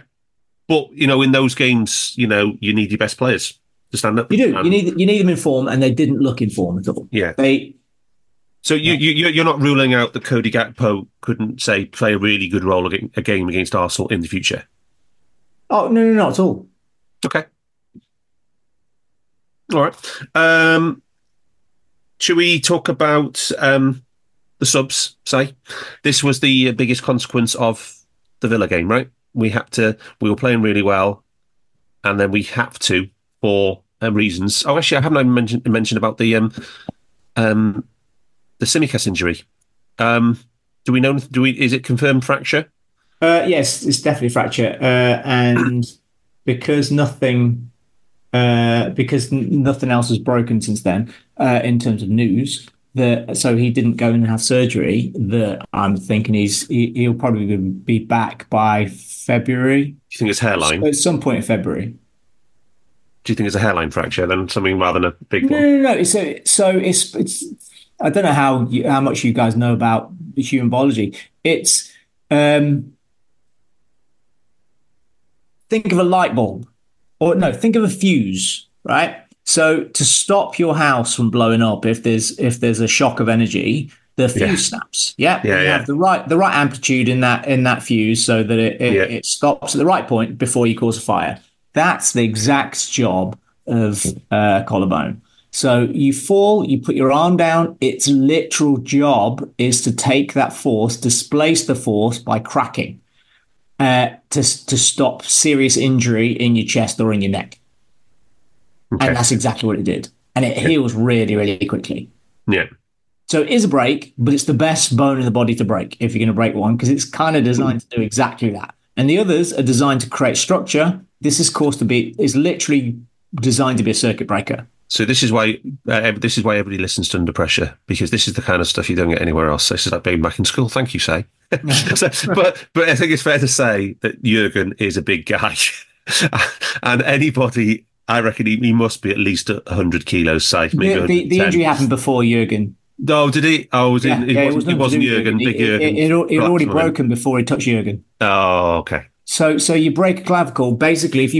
But, in those games, you need your best players to stand up. You do. You need them in form, and they didn't look in form at all. Yeah. You're not ruling out that Cody Gakpo couldn't, say, play a really good role a game against Arsenal in the future? Oh, no, not at all. Okay. All right. Should we talk about the subs, say? This was the biggest consequence of the Villa game, right? We were playing really well, and then we have to, for reasons. Oh, actually, I haven't even mentioned about the Tsimikas injury. Do we know? Is it confirmed fracture? Yes, it's definitely fracture, and because nothing else was broken since then, in terms of news. So he didn't go in and have surgery. I'm thinking he'll probably be back by February. Do you think it's hairline? So at some point in February. Do you think it's a hairline fracture then, something rather than a big one? No. So it's I don't know how much you guys know about human biology. It's think of a light bulb, think of a fuse, right? So to stop your house from blowing up, if there's a shock of energy, the fuse snaps. Have the right amplitude in that fuse so that it stops at the right point before you cause a fire. That's the exact job of collarbone. So you fall, you put your arm down. Its literal job is to take that force, displace the force by cracking to stop serious injury in your chest or in your neck. Okay. And that's exactly what it did. And it heals really, really quickly. Yeah. So it is a break, but it's the best bone in the body to break if you're going to break one, because it's kind of designed to do exactly that. And the others are designed to create structure. This is literally designed to be a circuit breaker. So this is why everybody listens to Under Pressure, because this is the kind of stuff you don't get anywhere else. This is like being back in school. Thank you, say. But I think it's fair to say that Jürgen is a big guy, and anybody, I reckon he must be at least 100 kilos, say. The injury happened before Jürgen. No, did he? Oh, was it wasn't Jürgen. Big Jürgen. It already broken before he touched Jürgen. Oh, okay. So you break a clavicle basically if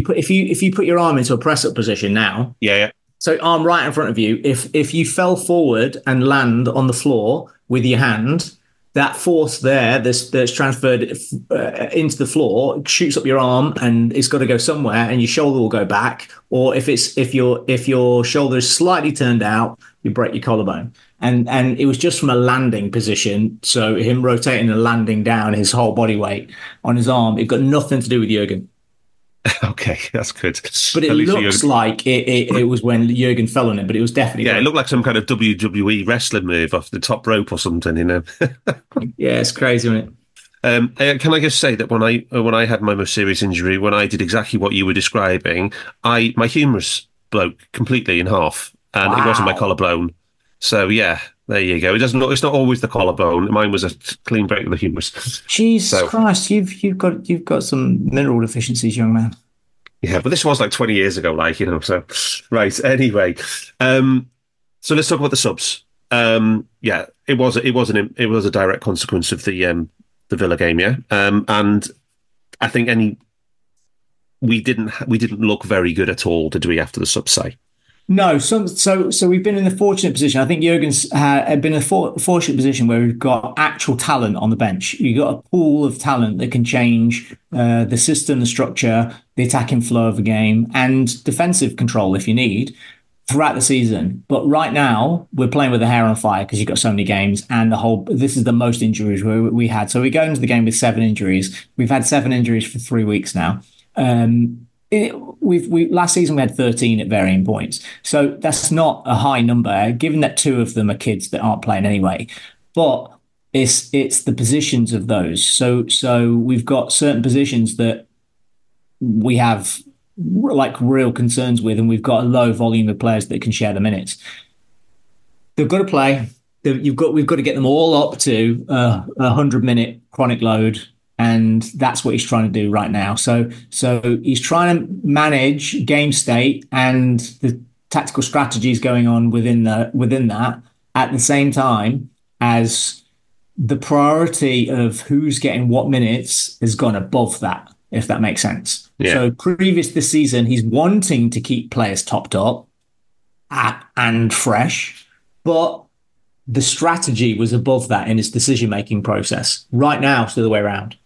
you put your arm into a press up position now. Yeah. So arm right in front of you. If you fell forward and land on the floor with your hand, that force that's transferred into the floor shoots up your arm, and it's got to go somewhere, and your shoulder will go back. Or if your shoulder is slightly turned out, you break your collarbone. And it was just from a landing position. So him rotating and landing down, his whole body weight on his arm, it got nothing to do with Jürgen. Okay, that's good. But it looks like it was when Jürgen fell on it, but it was definitely... Yeah, it looked like some kind of WWE wrestling move off the top rope or something, you know. Yeah, it's crazy, isn't it? Can I just say that when I had my most serious injury, when I did exactly what you were describing, my humerus broke completely in half, and It wasn't my collarbone. So, yeah, there you go. It's not always the collarbone. Mine was a clean break of the humerus. Jesus Christ, you've got some mineral deficiencies, young man. Yeah, but this was like 20 years ago, so. Right, anyway. So let's talk about the subs. It was a direct consequence of the Villa game, yeah. And I think we didn't look very good at all, did we, after the sub say? No, so we've been in the fortunate position. I think Jürgen's been in a fortunate position where we've got actual talent on the bench. You've got a pool of talent that can change the system, the structure, the attacking flow of the game, and defensive control if you need throughout the season. But right now, we're playing with the hair on fire because you've got so many games, and this is the most injuries we had. So we go into the game with 7 injuries. We've had 7 injuries for 3 weeks now. Last season we had 13 at varying points, so that's not a high number, given that 2 of them are kids that aren't playing anyway. But it's the positions of those. So we've got certain positions that we have like real concerns with, and we've got a low volume of players that can share the minutes. They've got to play. We've got to get them all up to 100-minute chronic load. And that's what he's trying to do right now. So he's trying to manage game state and the tactical strategies going on within that at the same time as the priority of who's getting what minutes has gone above that, if that makes sense. Yeah. So previous this season, he's wanting to keep players topped up and fresh, but the strategy was above that in his decision-making process. Right now, it's the other way around.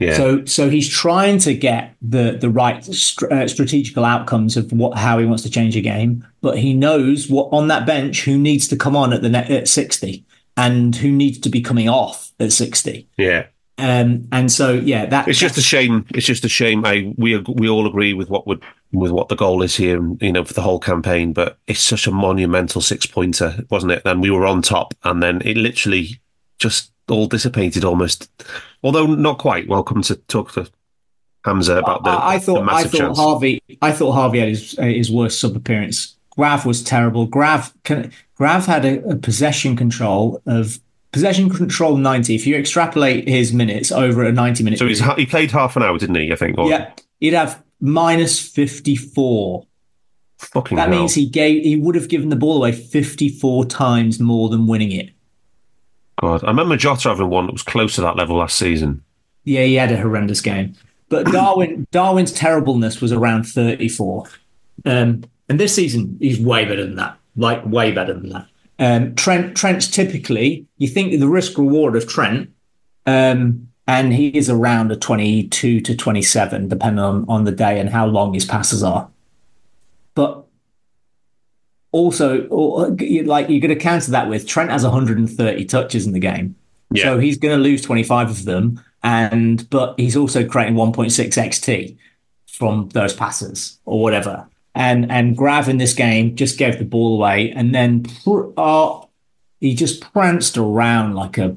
Yeah. So he's trying to get the right strategical outcomes of how he wants to change a game, but he knows what on that bench who needs to come on at 60 and who needs to be coming off at 60. Yeah. And so yeah, that's just a shame. It's just a shame. We all agree with what the goal is here, you know, for the whole campaign. But it's such a monumental 6-pointer, wasn't it? And we were on top, and then it literally just all dissipated almost, although not quite. Welcome to talk to Hamza about the. I thought Harvey. I thought Harvey had his worst sub appearance. Grav was terrible. Grav had a possession control of. Possession control 90. If you extrapolate his minutes over a 90-minute, so he played half an hour, didn't he? I think. Or... Yeah, he'd have minus 54. Fucking hell. That means he would have given the ball away 54 times more than winning it. God, I remember Jota having one that was close to that level last season. Yeah, he had a horrendous game, but Darwin's terribleness was around 34. And this season he's way better than that. Trent's typically, you think the risk reward of Trent, and he is around a 22 to 27, depending on the day and how long his passes are. But also, like, you're going to counter that with Trent has 130 touches in the game. Yeah. So he's going to lose 25 of them, but he's also creating 1.6 XT from those passes or whatever. And Grav in this game just gave the ball away, and then he just pranced around like a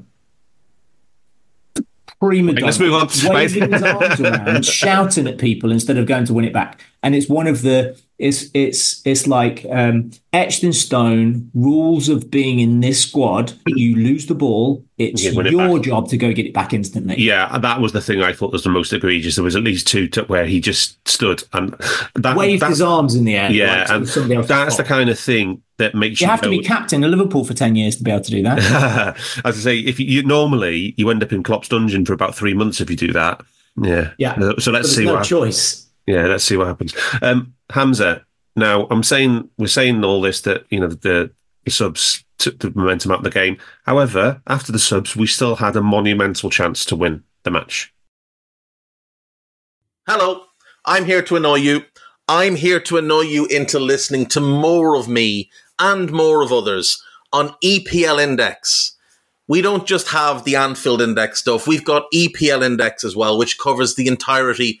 prima donna. Let's move on to waving his arms around, shouting at people instead of going to win it back. And it's one of the it's like etched in stone rules of being in this squad. You lose the ball, it's your job to go get it back instantly. Yeah, and that was the thing I thought was the most egregious. There was at least two where he just stood and waved his arms in the air. Yeah, and that's the kind of thing that makes you have to be captain of Liverpool for 10 years to be able to do that. As I say, if you normally you end up in Klopp's dungeon for about 3 months if you do that. Yeah. So let's see what choice. Yeah, let's see what happens. Hamza, now we're saying all this that the subs took the momentum out of the game. However, after the subs, we still had a monumental chance to win the match. Hello, I'm here to annoy you. I'm here to annoy you into listening to more of me and more of others on EPL Index. We don't just have the Anfield Index stuff. We've got EPL Index as well, which covers the entirety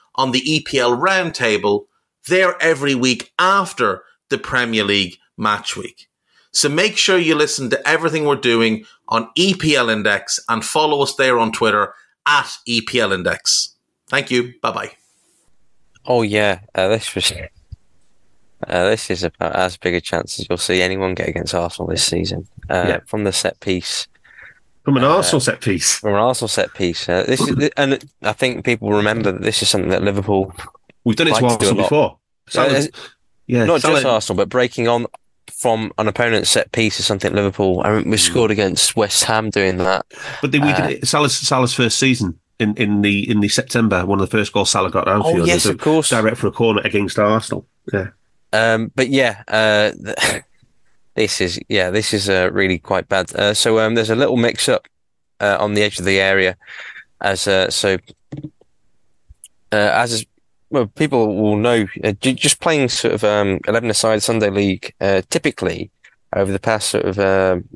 on the EPL Roundtable, they're every week after the Premier League match week. So make sure you listen to everything we're doing on EPL Index and follow us there on Twitter at EPL Index. Thank you. Bye-bye. Oh, yeah. This is about as big a chance as you'll see anyone get against Arsenal this season. From the set piece. From an Arsenal set piece. This is, and I think people remember that this is something that Liverpool... We've done it to Arsenal before. Not just Arsenal, but breaking on from an opponent's set piece is something Liverpool... I mean, we scored against West Ham doing that. But we did it Salah's first season in the September, one of the first goals Salah got at Anfield. Oh, yes, of course. Direct for a corner against Arsenal. Yeah. This is really quite bad. So there's a little mix-up on the edge of the area, as people will know. Just playing sort of 11-a-side Sunday league, typically over the past sort of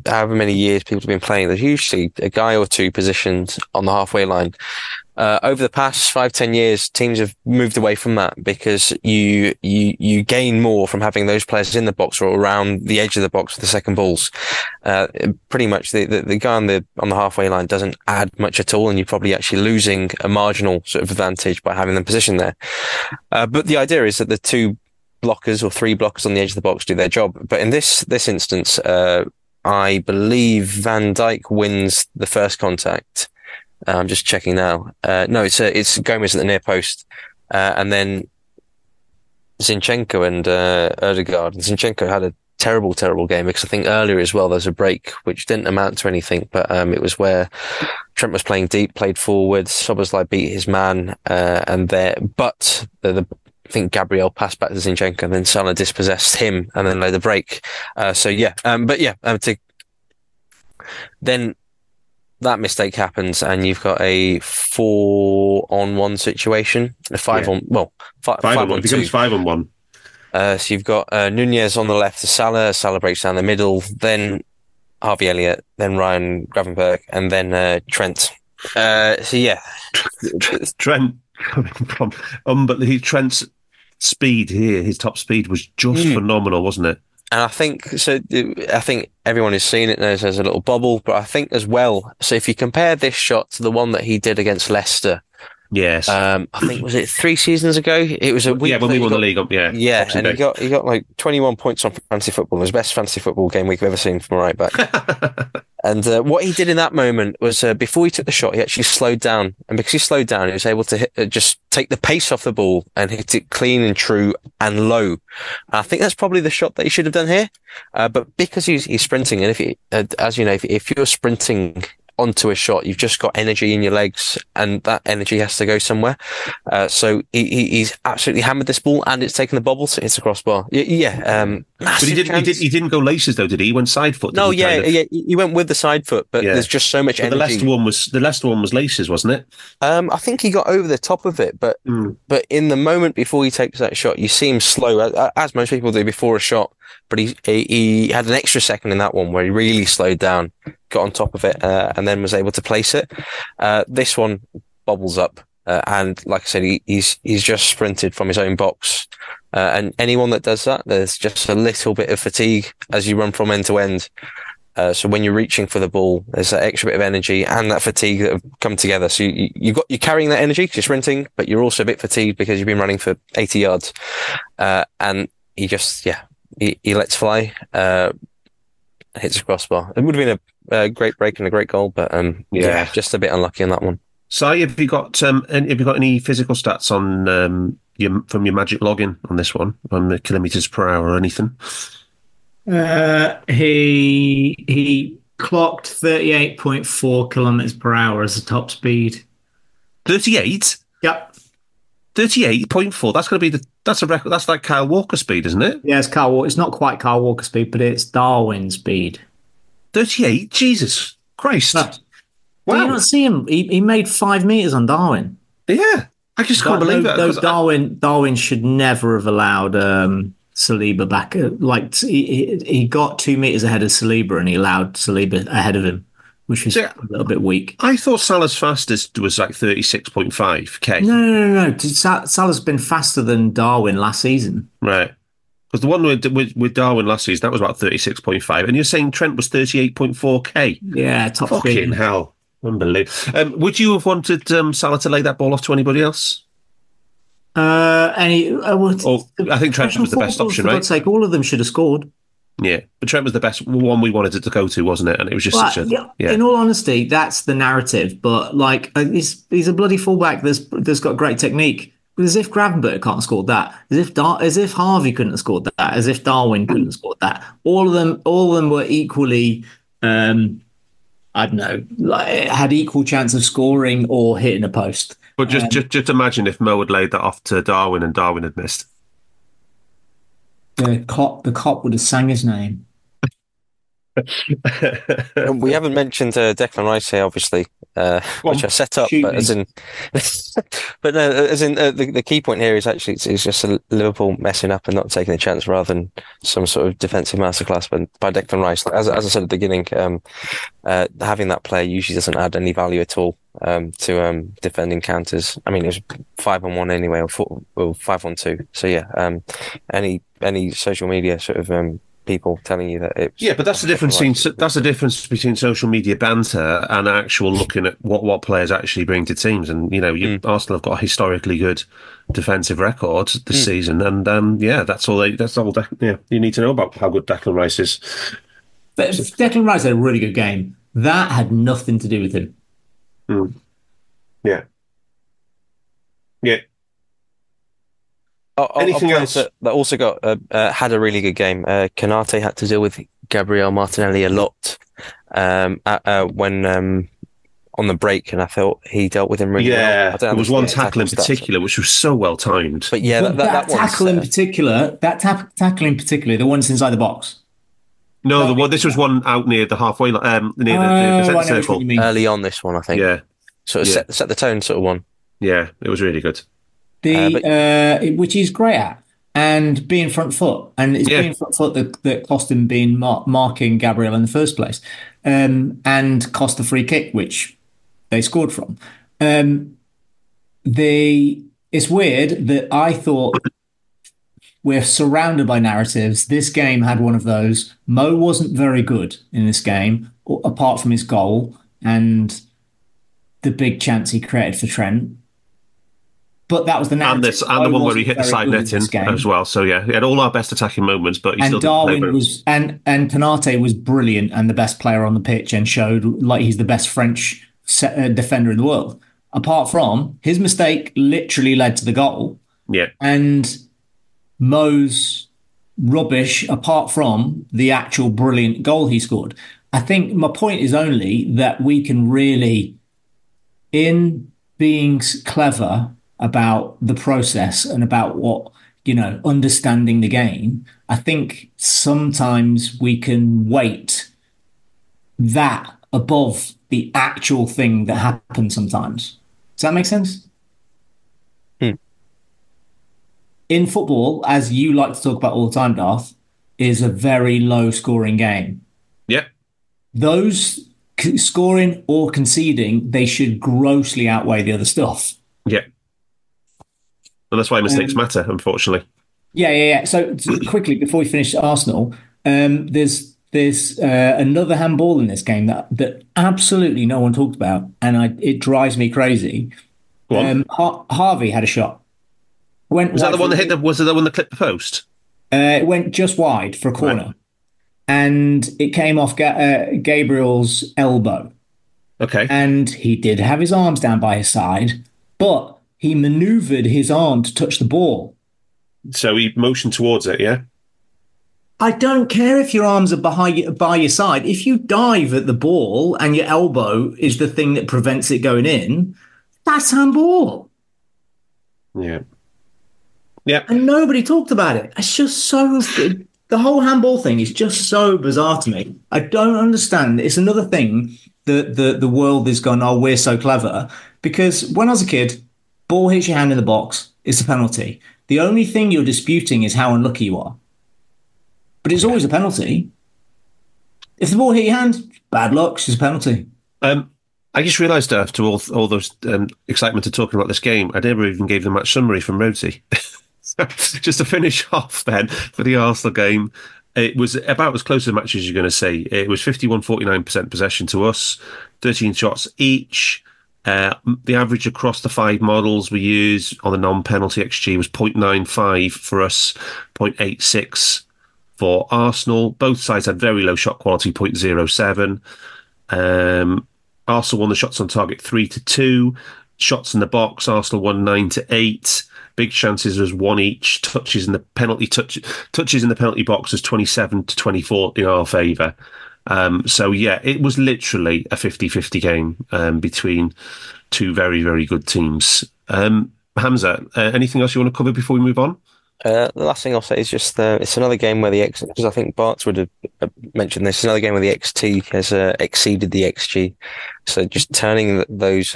however many years people have been playing, there's usually a guy or two positioned on the halfway line. Over the past 5-10 years, teams have moved away from that because you gain more from having those players in the box or around the edge of the box with the second balls. Pretty much the guy on the halfway line doesn't add much at all, and you're probably actually losing a marginal sort of advantage by having them positioned there. But the idea is that the 2 blockers or 3 blockers on the edge of the box do their job. But in this instance, I believe Van Dijk wins the first contact. I'm just checking now. No, it's Gomez at the near post, and then Zinchenko and Odegaard. And Zinchenko had a terrible game because I think earlier as well there was a break which didn't amount to anything, but it was where Trent was playing deep, played forward, Szoboszlai beat his man, but I think Gabriel passed back to Zinchenko, and then Salah dispossessed him, and then led the break. Then that mistake happens, and you've got a 4-on-1 situation. It becomes 5-on-1. So you've got Nunez on the left to Salah. Salah breaks down the middle, then Harvey Elliott, then Ryan Gravenberch, and then Trent. Trent coming from but Trent's speed here, his top speed was just phenomenal, wasn't it? And I think everyone who's seen it knows there's a little bubble, but I think as well, so if you compare this shot to the one that he did against Leicester, Yes. I think, was it 3 seasons ago? It was a week. Yeah, when we won the league. Yeah, and he got like 21 points on fantasy football. It was the best fantasy football game we've ever seen from a right back. And what he did in that moment was before he took the shot, he actually slowed down. And because he slowed down, he was able to hit, just take the pace off the ball and hit it clean and true and low. And I think that's probably the shot that he should have done here. But because he's sprinting, and as you know, if you're sprinting onto a shot, you've just got energy in your legs, and that energy has to go somewhere. So he's absolutely hammered this ball, and it's taken the bobble, so it's a crossbar. Yeah. But he didn't go laces though, did he? He went side foot. No, yeah. He went with the side foot, but there's just so much energy. The last one was laces, wasn't it? I think he got over the top of it, but in the moment before he takes that shot, you see him slow, as most people do before a shot. But he had an extra second in that one where he really slowed down, got on top of it, and then was able to place it. This one bobbles up, and like I said, he's just sprinted from his own box. And anyone that does that, there's just a little bit of fatigue as you run from end to end. So when you're reaching for the ball, there's that extra bit of energy and that fatigue that have come together. So you're carrying that energy because you're sprinting, but you're also a bit fatigued because you've been running for 80 yards. And he just, He lets fly, hits a crossbar. It would have been a great break and a great goal, but just a bit unlucky in that one. Si, have you got any physical stats on from your magic login on this one, on the kilometres per hour or anything? He clocked 38.4 kilometres per hour as a top speed. 38? Yep. 38.4. That's going to be that's a record. That's like Kyle Walker speed, isn't it? Yeah, it's Kyle Walker. It's not quite Kyle Walker speed, but it's Darwin speed. 38. Jesus Christ! But, wow. Did you not see him? He made 5 meters on Darwin. Yeah, I just can't believe that. Though Darwin should never have allowed Saliba back. Like he got 2 meters ahead of Saliba, and he allowed Saliba ahead of him, which is a little bit weak. I thought Salah's fastest was like 36.5k. No. Salah's been faster than Darwin last season. Right. Because the one with Darwin last season, that was about 36.5. And you're saying Trent was 38.4k? Yeah, top fucking speed. Fucking hell. Unbelievable. Would you have wanted Salah to lay that ball off to anybody else? I think Trent was the best option, right? For God's sake, all of them should have scored. Yeah, but Trent was the best one we wanted it to go to, wasn't it? And it was just in all honesty, that's the narrative. But like, he's a bloody fullback that's got great technique. But as if Gravenberch can't have scored that, as if Harvey couldn't have scored that, as if Darwin couldn't have scored that. All of them were equally, I don't know, like, had equal chance of scoring or hitting a post. But just imagine if Mo had laid that off to Darwin and Darwin had missed. The cop would have sang his name. We haven't mentioned Declan Rice here, obviously, which I set up. But the key point here is actually it's just Liverpool messing up and not taking a chance, rather than some sort of defensive masterclass by Declan Rice. Like, as I said at the beginning, having that player usually doesn't add any value at all to defending counters. I mean, it was 5-on-1 anyway, or 5-on-2. So yeah, any social media sort of people telling you that it's... Yeah, but that's the difference between social media banter and actual looking at what players actually bring to teams. And, you know, Arsenal have got a historically good defensive record this season. And, you need to know about how good Declan Rice is. But Declan Rice had a really good game. That had nothing to do with him. Mm. Yeah. Yeah. Anything else that also got had a really good game? Canate had to deal with Gabriel Martinelli a lot when on the break, and I felt he dealt with him really well. There was one tackle in particular which was so well timed. But yeah, that tackle in particular, the one that's inside the box. No, this was one out near the halfway line, near the circle. Early on, this one I think. Yeah, sort of set the tone, sort of one. Yeah, it was really good. Which he's great at, and being front foot, and it's being front foot that cost him being marking Gabriel in the first place, and cost the free kick which they scored from. It's weird that I thought we're surrounded by narratives. This game had one of those. Mo wasn't very good in this game, apart from his goal and the big chance he created for Trent. But that was the narrative. And the one where he hit the side net in as well. So yeah, he had all our best attacking moments, but he still didn't play was and Konate was brilliant and the best player on the pitch and showed like he's the best French defender in the world. Apart from his mistake, literally led to the goal. Yeah, and Mo's rubbish. Apart from the actual brilliant goal he scored, I think my point is only that we can really, in being clever about the process and about what, understanding the game, I think sometimes we can weight that above the actual thing that happens sometimes. Does that make sense? Mm. In football, as you like to talk about all the time, Darth, is a very low scoring game. Yeah. Those scoring or conceding, they should grossly outweigh the other stuff. Yeah. And that's why mistakes matter, unfortunately. Yeah. So quickly, before we finish Arsenal, there's another handball in this game that absolutely no one talked about, and it drives me crazy. Harvey had a shot. Was it the one that clipped the post? It went just wide for a corner, right, and it came off Gabriel's elbow. Okay. And he did have his arms down by his side, but he manoeuvred his arm to touch the ball. So he motioned towards it, yeah? I don't care if your arms are by your side. If you dive at the ball and your elbow is the thing that prevents it going in, that's handball. Yeah. Yeah. And nobody talked about it. It's just so good. The whole handball thing is just so bizarre to me. I don't understand. It's another thing that the world has gone, we're so clever. Because when I was a kid, ball hits your hand in the box, it's a penalty. The only thing you're disputing is how unlucky you are. But it's always a penalty. If the ball hit your hand, bad luck, it's a penalty. I just realised, after all those excitement of talking about this game, I never even gave the match summary from Rosie. Just to finish off then, for the Arsenal game, it was about as close a match as you're going to see. It was 51-49% possession to us, 13 shots each. The average across the five models we use on the non-penalty XG was 0.95 for us, 0.86 for Arsenal. Both sides had very low shot quality, 0.07. Arsenal won the shots on target 3-2. Shots in the box, Arsenal won 9-8. Big chances was 1 each. Touches in the penalty box was 27-24 in our favour. So, yeah, it was literally a 50-50 game between two very, very good teams. Hamza, anything else you want to cover before we move on? The last thing I'll say is just it's another game where the X, because I think Bart would have mentioned this, another game where the XT has exceeded the XG. So just turning those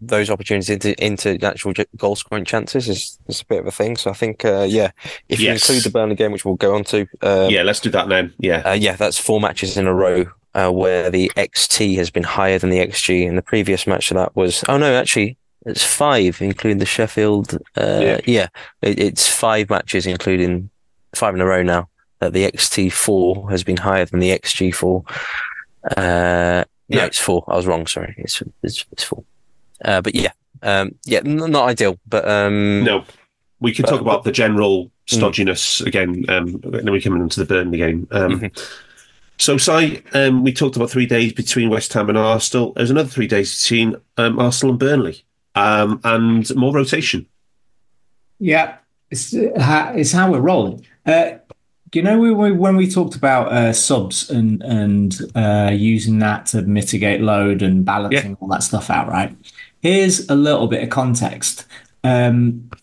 those opportunities into actual goal scoring chances is a bit of a thing. So I think, if you include the Burnley game, which we'll go on to. Let's do that then. Yeah. That's 4 matches in a row where the XT has been higher than the XG. And the previous match to that was, it's 5, including the Sheffield. It's 5 matches, including 5 in a row now, that the XT4 has been higher than the XG4. It's 4. I was wrong. Sorry. It's 4. Not ideal. But no, we can talk about the general stodginess again. Then we come into the Burnley game. So, Si, we talked about 3 days between West Ham and Arsenal. There's another 3 days between Arsenal and Burnley, and more rotation. Yeah, it's how we're rolling. When we talked about subs and using that to mitigate load and balancing all that stuff out, right? Here's a little bit of context. That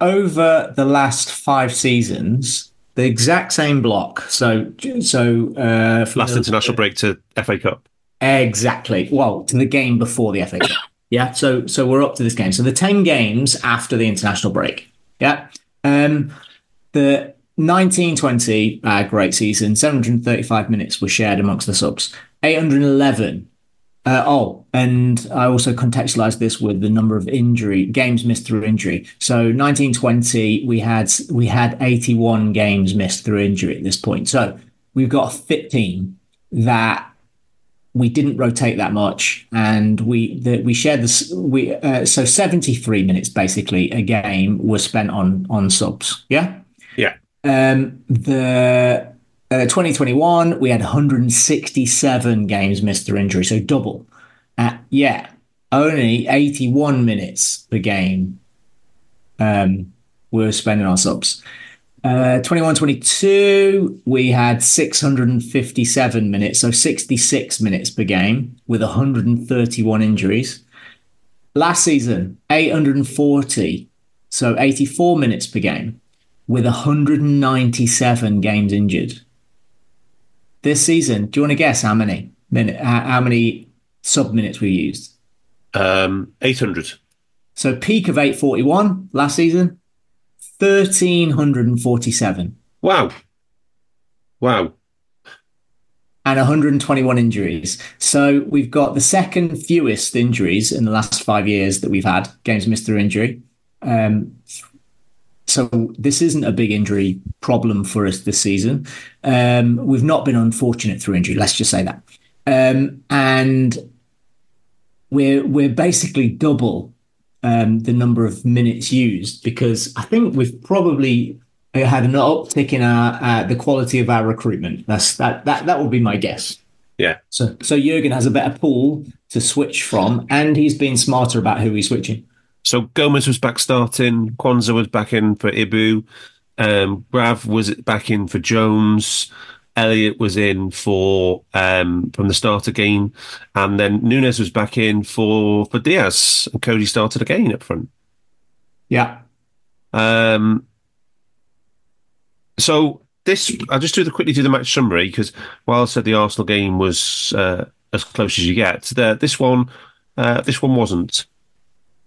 over the last 5 seasons, the exact same block. So last international break to FA Cup. Exactly. Well, to the game before the FA Cup. Yeah. So we're up to this game. So the 10 games after the international break. Yeah. The 1920 great season. 735 minutes were shared amongst the subs. 811. And I also contextualized this with the number of games missed through injury. So 1920, we had 81 games missed through injury at this point. So we've got a fit team that we didn't rotate that much, and we shared 73 minutes basically a game was spent on subs. Yeah. Yeah. 2021 we had 167 games missed through injury, so double. Only 81 minutes per game we were spending on subs. 21-22, we had 657 minutes, so 66 minutes per game with 131 injuries. Last season, 840, so 84 minutes per game with 197 games injured. This season, do you want to guess how many sub minutes we used? 800. So peak of 841 last season, 1,347. Wow. And 121 injuries. So we've got the second fewest injuries in the last 5 years that we've had, games missed through injury. So this isn't a big injury problem for us this season. We've not been unfortunate through injury, let's just say that. And we're basically double the number of minutes used, because I think we've probably had an uptick in the quality of our recruitment. That would be my guess. Yeah. So Jürgen has a better pool to switch from, and he's been smarter about who he's switching. So Gomez was back starting, Kwanzaa was back in for Ibu, Grav was back in for Jones, Elliot was in for from the start again, and then Nunes was back in for Diaz, and Cody started again up front. Yeah. So this, I'll just quickly do the match summary, because while I said the Arsenal game was as close as you get, this one wasn't.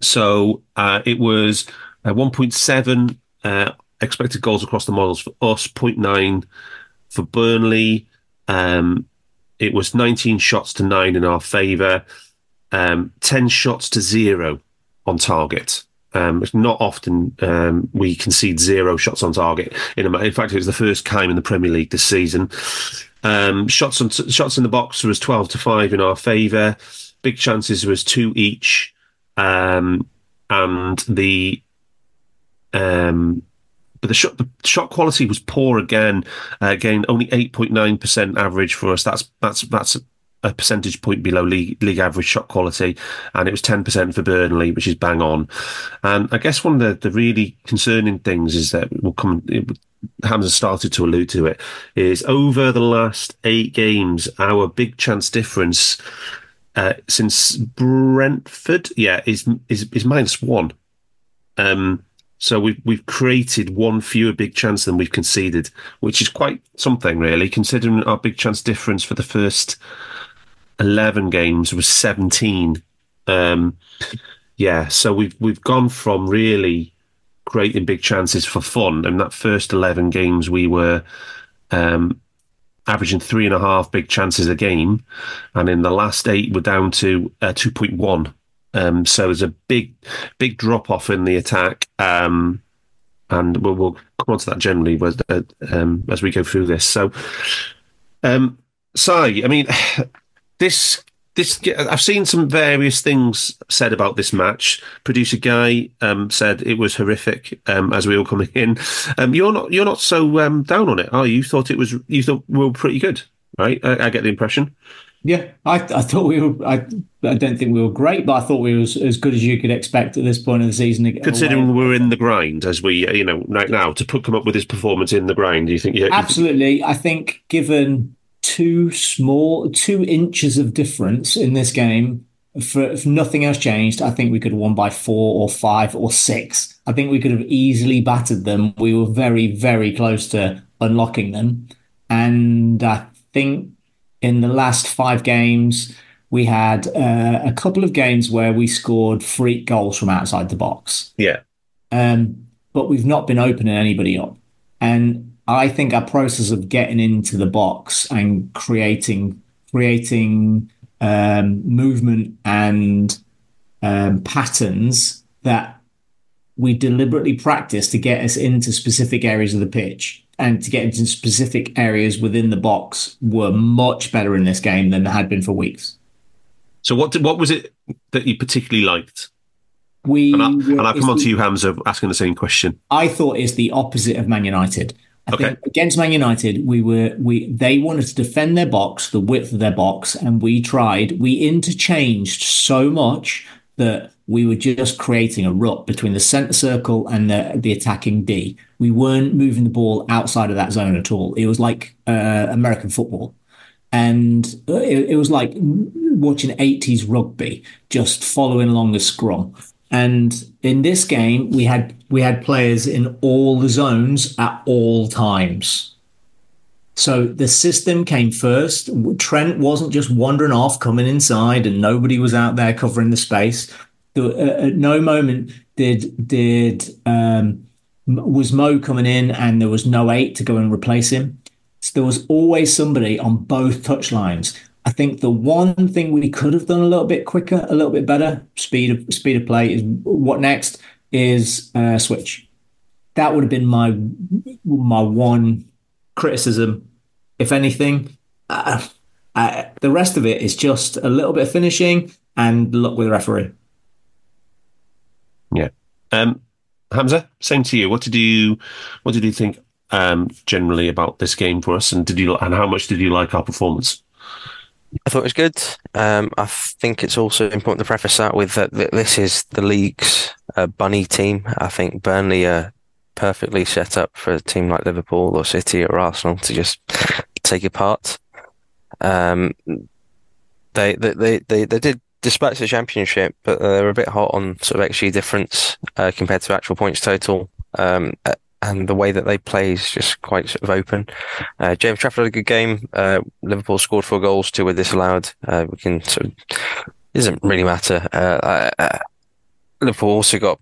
So it was 1.7 expected goals across the models for us, 0.9. For Burnley, it was 19 shots to 9 in our favour, 10 shots to 0 on target. It's not often we concede 0 shots on target. In fact, it was the first time in the Premier League this season. Shots in the box was 12 to 5 in our favour. Big chances was 2 each. And the... But the shot quality was poor again. Again, only 8.9% average for us. That's a percentage point below league average shot quality, and it was 10% for Burnley, which is bang on. And I guess one of the really concerning things is that Hamza started to allude to it, is over the last 8 games, our big chance difference since Brentford, is -1. So we've created one fewer big chance than we've conceded, which is quite something, really, considering our big chance difference for the first 11 games was 17. So we've gone from really creating big chances for fun, and that first 11 games we were averaging 3.5 big chances a game, and in the last 8 we're down to 2.1. So there's a big drop off in the attack, and we'll come on to that generally as we go through this. So, Si, I mean, this I've seen some various things said about this match. Producer Guy said it was horrific. As we all coming in, you're not so down on it, are you? You thought we were pretty good, right? I get the impression. Yeah, I thought we were. I don't think we were great, but I thought we were as good as you could expect at this point of the season. Considering we're in the grind, as we, right now, to come up with this performance in the grind, do you think? Yeah, absolutely. I think given 2 inches of difference in this game, if nothing else changed, I think we could have won by 4 or 5 or 6. I think we could have easily battered them. We were very, very close to unlocking them, and I think. In the last 5 games, we had a couple of games where we scored freak goals from outside the box. Yeah. But we've not been opening anybody up. And I think our process of getting into the box and creating movement and patterns that we deliberately practice to get us into specific areas of the pitch and to get into specific areas within the box were much better in this game than they had been for weeks. So what was it that you particularly liked? I'll come on to you, Hamza, asking the same question. I thought it's the opposite of Man United. I think against Man United, they wanted to defend their box, the width of their box, and we interchanged so much that we were just creating a rut between the centre circle and the attacking D. We weren't moving the ball outside of that zone at all. It was like American football. And it was like watching 80s rugby, just following along a scrum. And in this game, we had players in all the zones at all times. So the system came first. Trent wasn't just wandering off, coming inside, and nobody was out there covering the space. At no moment was Mo coming in and there was no 8 to go and replace him. So there was always somebody on both touchlines. I think the one thing we could have done a little bit quicker, a little bit better, speed of play is what next is switch. That would have been my one criticism, if anything. The rest of it is just a little bit of finishing and luck with the referee. Yeah, Hamza, same to you. What did you think generally about this game for us, and how much did you like our performance? I thought it was good. I think it's also important to preface that with that this is the league's bunny team. I think Burnley are perfectly set up for a team like Liverpool or City or Arsenal to just take apart. They did dispatch the Championship, but they were a bit hot on sort of XG difference compared to actual points total. And the way that they play is just quite sort of open. James Trafford had a good game. Liverpool scored 4 goals, 2 were disallowed. Doesn't really matter. Liverpool also got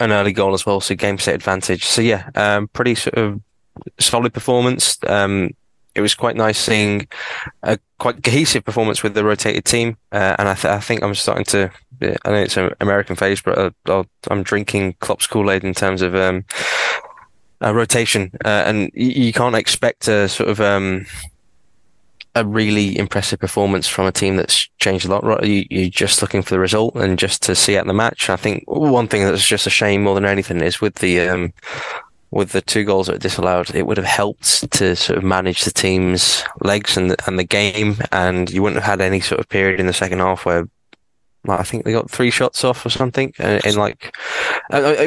an early goal as well, so game set advantage. So yeah, pretty sort of solid performance. It was quite nice seeing a quite cohesive performance with the rotated team. And I think I'm starting to, I know it's an American phase, but I'm drinking Klopp's Kool-Aid in terms of rotation. And you can't expect a sort of a really impressive performance from a team that's changed a lot. Right? You're just looking for the result and just to see out the match. I think one thing that's just a shame more than anything is with the... with the 2 goals that were disallowed, it would have helped to sort of manage the team's legs and the game, and you wouldn't have had any sort of period in the second half where, like, I think they got 3 shots off or something, and it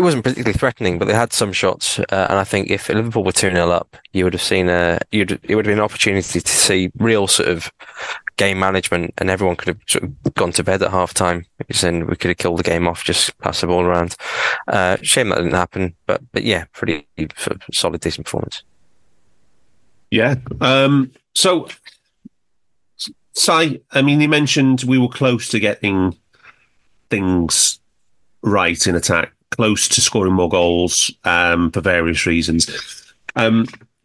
wasn't particularly threatening, but they had some shots, and I think if Liverpool were 2-0 up, you would have seen it would have been an opportunity to see real sort of game management, and everyone could have sort of gone to bed at half-time, because then we could have killed the game off, just pass the ball around. Shame that didn't happen, but yeah, pretty solid, decent performance. Yeah. So, Si, I mean, you mentioned we were close to getting things right in attack, close to scoring more goals for various reasons.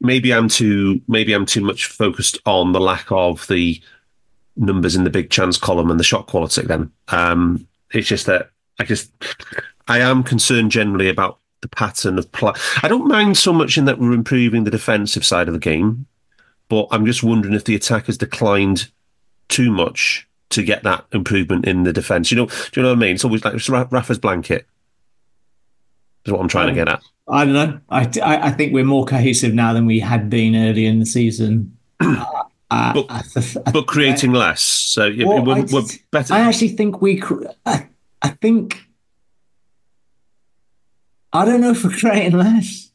Maybe I'm too much focused on the lack of the numbers in the big chance column and the shot quality then. It's just that I am concerned generally about the pattern of play. I don't mind so much in that we're improving the defensive side of the game, but I'm just wondering if the attack has declined too much to get that improvement in the defence. Do you know what I mean? It's always like Rafa's blanket is what I'm trying to get at. I don't know. I think we're more cohesive now than we had been early in the season. But creating less. So yeah, well, we're better. I actually think I don't know if we're creating less.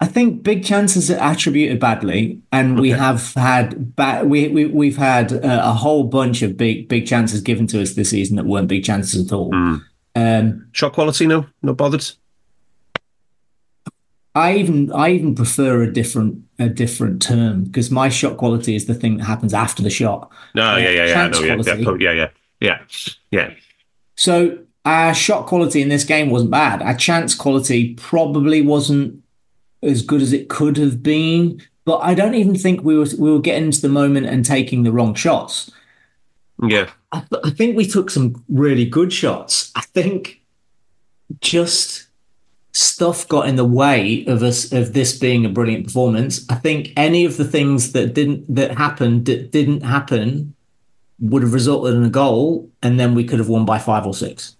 I think big chances are attributed badly, and we have had we've had a whole bunch of big chances given to us this season that weren't big chances at all. Mm. Shot quality, no, not bothered. I even prefer a different term, because my shot quality is the thing that happens after the shot. No, yeah. So our shot quality in this game wasn't bad. Our chance quality probably wasn't as good as it could have been, but I don't even think we were getting into the moment and taking the wrong shots. Yeah, I think we took some really good shots. I think just stuff got in the way of us, of this being a brilliant performance. I think any of the things that didn't happen would have resulted in a goal, and then we could have won by 5 or 6.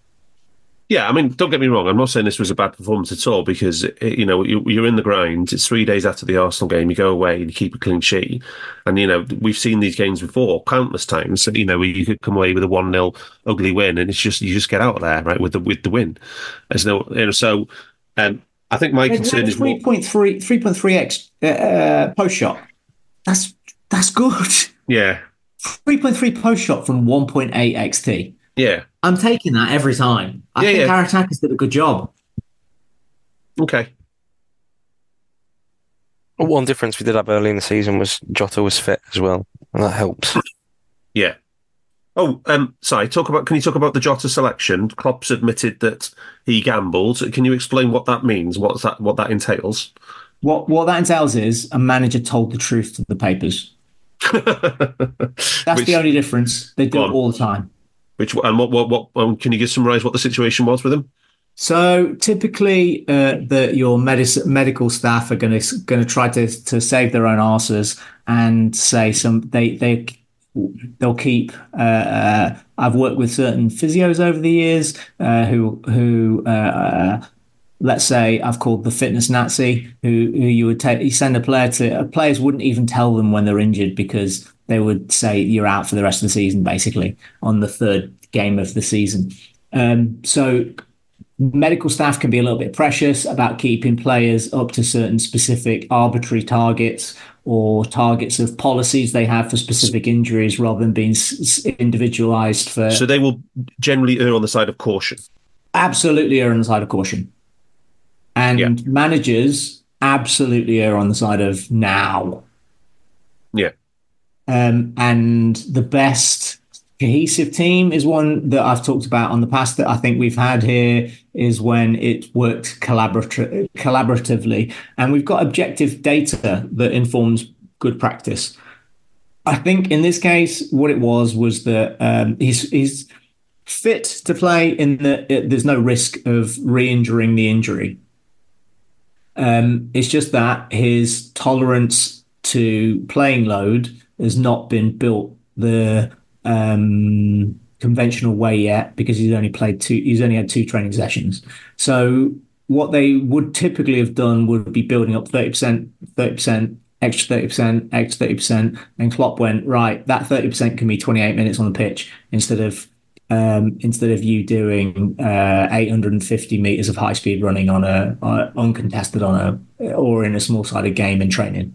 Yeah, I mean, don't get me wrong. I'm not saying this was a bad performance at all, because, you know, you're in the grind. It's 3 days after the Arsenal game. You go away and you keep a clean sheet. And, you know, we've seen these games before countless times. You know, you could come away with a 1-0 ugly win, and it's just, you just get out of there, right, with the win. There's no, you know, so I think my concern is 3.3x post shot. That's good. Yeah. 3.3 post shot from 1.8 XT. Yeah. I'm taking that every time. I think our attackers did a good job. Okay. One difference we did have early in the season was Jota was fit as well, and that helps. Yeah. Oh, sorry. Can you talk about the Jota selection? Klopp's admitted that he gambled. Can you explain what that means? What that entails? What that entails is a manager told the truth to the papers. That's the only difference. They do it all the time. Can you just summarise what the situation was with him? So typically, your medical staff are going to try to save their own arses and say they'll keep. I've worked with certain physios over the years who let's say I've called the fitness Nazi, who you would send a player to. Players wouldn't even tell them when they're injured, because they would say you're out for the rest of the season, basically, on the third game of the season. So medical staff can be a little bit precious about keeping players up to certain specific arbitrary targets or targets of policies they have for specific injuries, rather than being individualised for... So they will generally err on the side of caution. Absolutely err on the side of caution. And managers absolutely err on the side of now. Yeah. And the best cohesive team is one that I've talked about on the past that I think we've had here is when it worked collaboratively. And we've got objective data that informs good practice. I think in this case, what it was that he's fit to play there's no risk of re-injuring the injury. It's just that his tolerance to playing load has not been built the conventional way yet, because he's only had 2 training sessions. So what they would typically have done would be building up 30%, extra 30%, extra 30%, and Klopp went, right, that 30% can be 28 minutes on the pitch instead of you doing 850 meters of high speed running uncontested in a small sided game in training.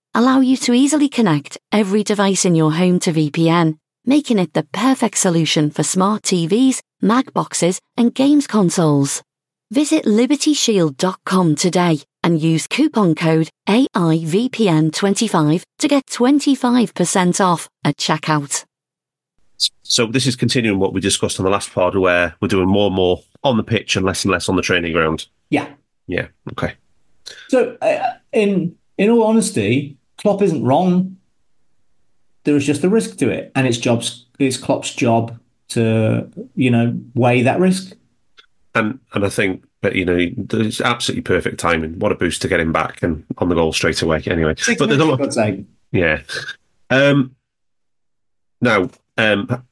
allow you to easily connect every device in your home to VPN, making it the perfect solution for smart TVs, Mac boxes, and games consoles. Visit libertyshield.com today and use coupon code AIVPN25 to get 25% off at checkout. So this is continuing what we discussed on the last pod, where we're doing more and more on the pitch and less on the training ground. Yeah. Yeah, okay. So, in all honesty, Klopp isn't wrong. There is just a risk to it, and it's Klopp's job to, you know, weigh that risk. And I think that, you know, it's absolutely perfect timing. What a boost to get him back and on the goal straight away. Anyway, but there's a lot. Yeah. Now,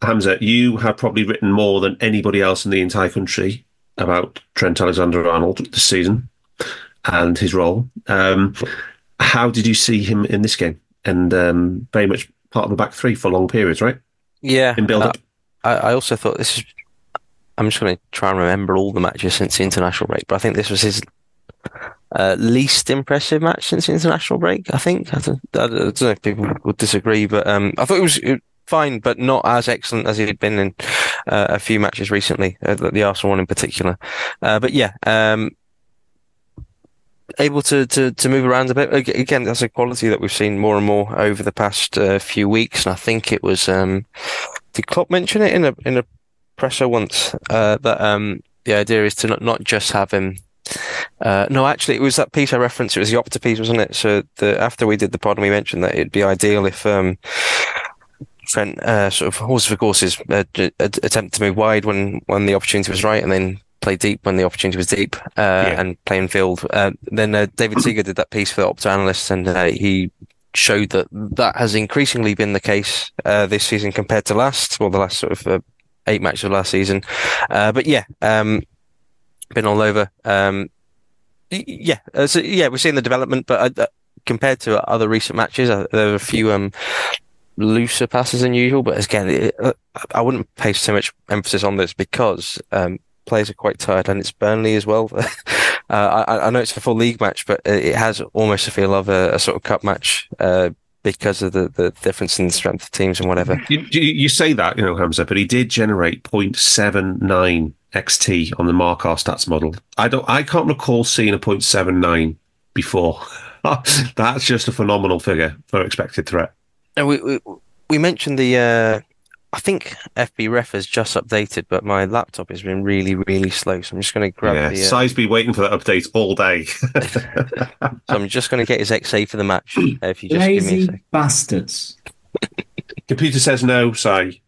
Hamza, you have probably written more than anybody else in the entire country about Trent Alexander-Arnold this season and his role. How did you see him in this game? And very much part of the back three for long periods, right? Yeah. In build-up. I also thought this is... I'm just going to try and remember all the matches since the international break, but I think this was his least impressive match since the international break, I think. I don't know if people would disagree, but I thought it was fine, but not as excellent as it had been in a few matches recently, the Arsenal one in particular. But yeah... able to move around a bit. Again, that's a quality that we've seen more and more over the past few weeks. And I think it was did Klopp mention it in a presser once that the idea is to not just have him. No, actually, it was that piece I referenced. It was the Opta piece, wasn't it? So after we did the pod, and we mentioned that it'd be ideal if Trent sort of horse for courses attempt to move wide when the opportunity was right, and then play deep when the opportunity was deep and play in field. Then David Seeger did that piece for the Opta analysts, and he showed that has increasingly been the case this season compared to the last sort of 8 matches of last season. But yeah, been all over. We're seeing the development, but compared to other recent matches, there were a few looser passes than usual. But again, I wouldn't place so much emphasis on this because... players are quite tired, and it's Burnley as well. I know it's a full league match, but it has almost a feel of a sort of cup match because of the difference in the strength of teams and whatever. You say that, Hamza, but he did generate 0.79 XT on the Markar stats model. I can't recall seeing a 0.79 before. That's just a phenomenal figure for expected threat. And we mentioned the... I think FB Ref has just updated, but my laptop has been really, really slow. So I'm just going to grab the... Sai's been waiting for that update all day. So I'm just going to get his XA for the match. If you just lazy give me a bastards. Computer says no, Sai.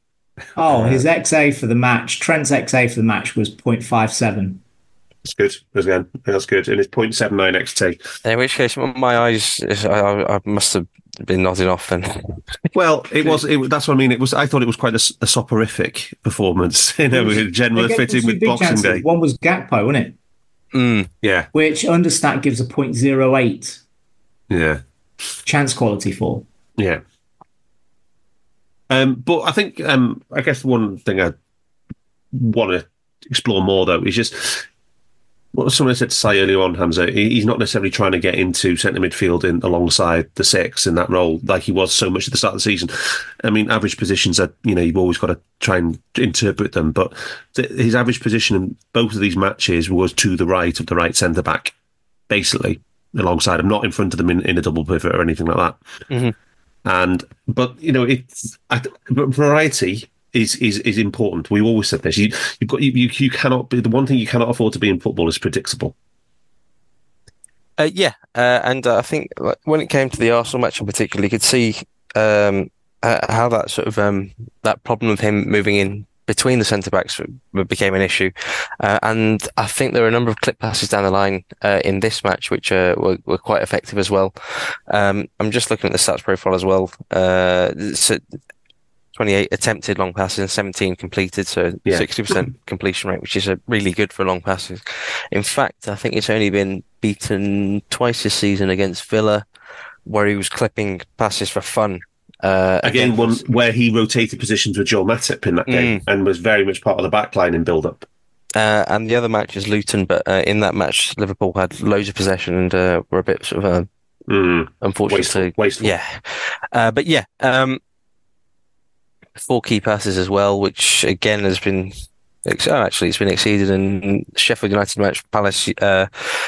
Oh, his XA for the match. Trent's XA for the match was 0.57. That's good. That's good. And it's 0.79 XT. In which case, my eyes... I must have... been nodded off then. Well, it was that's what I mean. It was. I thought it was quite a soporific performance. Generally fitting with Boxing Day. One was Gakpo, wasn't it? Yeah. Which Understat gives a 0.08. Yeah. Chance quality for. Yeah. But I think I guess the one thing I want to explore more though is just. Well, someone said to say earlier on, Hamza, he's not necessarily trying to get into centre midfield alongside the six in that role like he was so much at the start of the season. I mean, average positions are, you've always got to try and interpret them, but his average position in both of these matches was to the right of the right centre back, basically, alongside him, not in front of them in a double pivot or anything like that. Mm-hmm. Variety is important. We've always said this. You cannot be the one thing you cannot afford to be in football is predictable. I think when it came to the Arsenal match in particular, you could see how that sort of that problem of him moving in between the centre backs became an issue, and I think there were a number of clip passes down the line in this match which were quite effective as well. I'm just looking at the stats profile as well. 28 attempted long passes and 17 completed, so 60% completion rate, which is really good for long passes. In fact, I think it's only been beaten twice this season, against Villa, where he was clipping passes for fun. One where he rotated positions with Joel Matip in that game and was very much part of the backline in build-up. And the other match is Luton, but in that match, Liverpool had loads of possession and were a bit sort of unfortunately wasteful. Yeah. But yeah... 4 key passes as well, which again has been it's been exceeded in Sheffield United match, Palace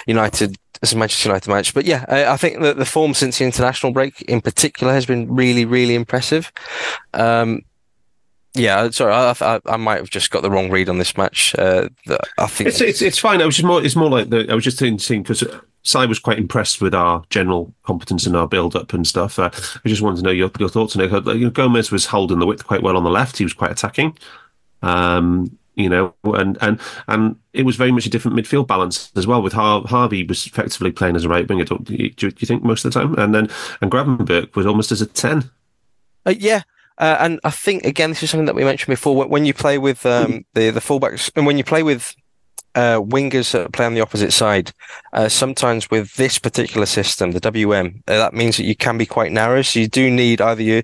United, Manchester United match. But yeah, I think that the form since the international break in particular has been really, really impressive. I might have just got the wrong read on this match. I think it's fine. I was just thinking because Si was quite impressed with our general competence and our build-up and stuff. I just wanted to know your thoughts on it. Gomez was holding the width quite well on the left. He was quite attacking, and it was very much a different midfield balance as well. With Harvey was effectively playing as a right winger. Do you think most of the time? And Gravenberch was almost as a 10. And I think, again, this is something that we mentioned before. When you play with the fullbacks, and when you play with wingers that play on the opposite side. Sometimes with this particular system, the WM, that means that you can be quite narrow. So you do need either your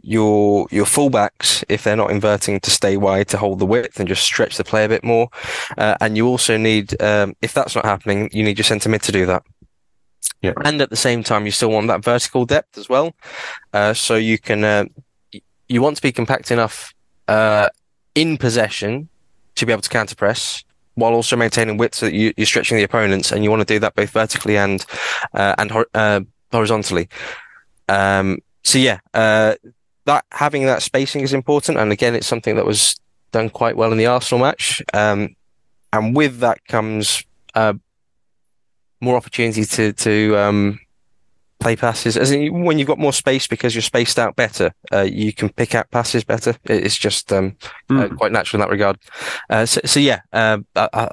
fullbacks, if they're not inverting, to stay wide to hold the width and just stretch the play a bit more. And you also need, if that's not happening, you need your centre mid to do that. Yeah. And at the same time, you still want that vertical depth as well. So you can, you want to be compact enough in possession to be able to counter press, while also maintaining width so that you're stretching the opponents, and you want to do that both vertically and horizontally. That having that spacing is important, and again, it's something that was done quite well in the Arsenal match. And with that comes more opportunity to play passes. As in, when you've got more space because you're spaced out better, you can pick out passes better. It's just quite natural in that regard. I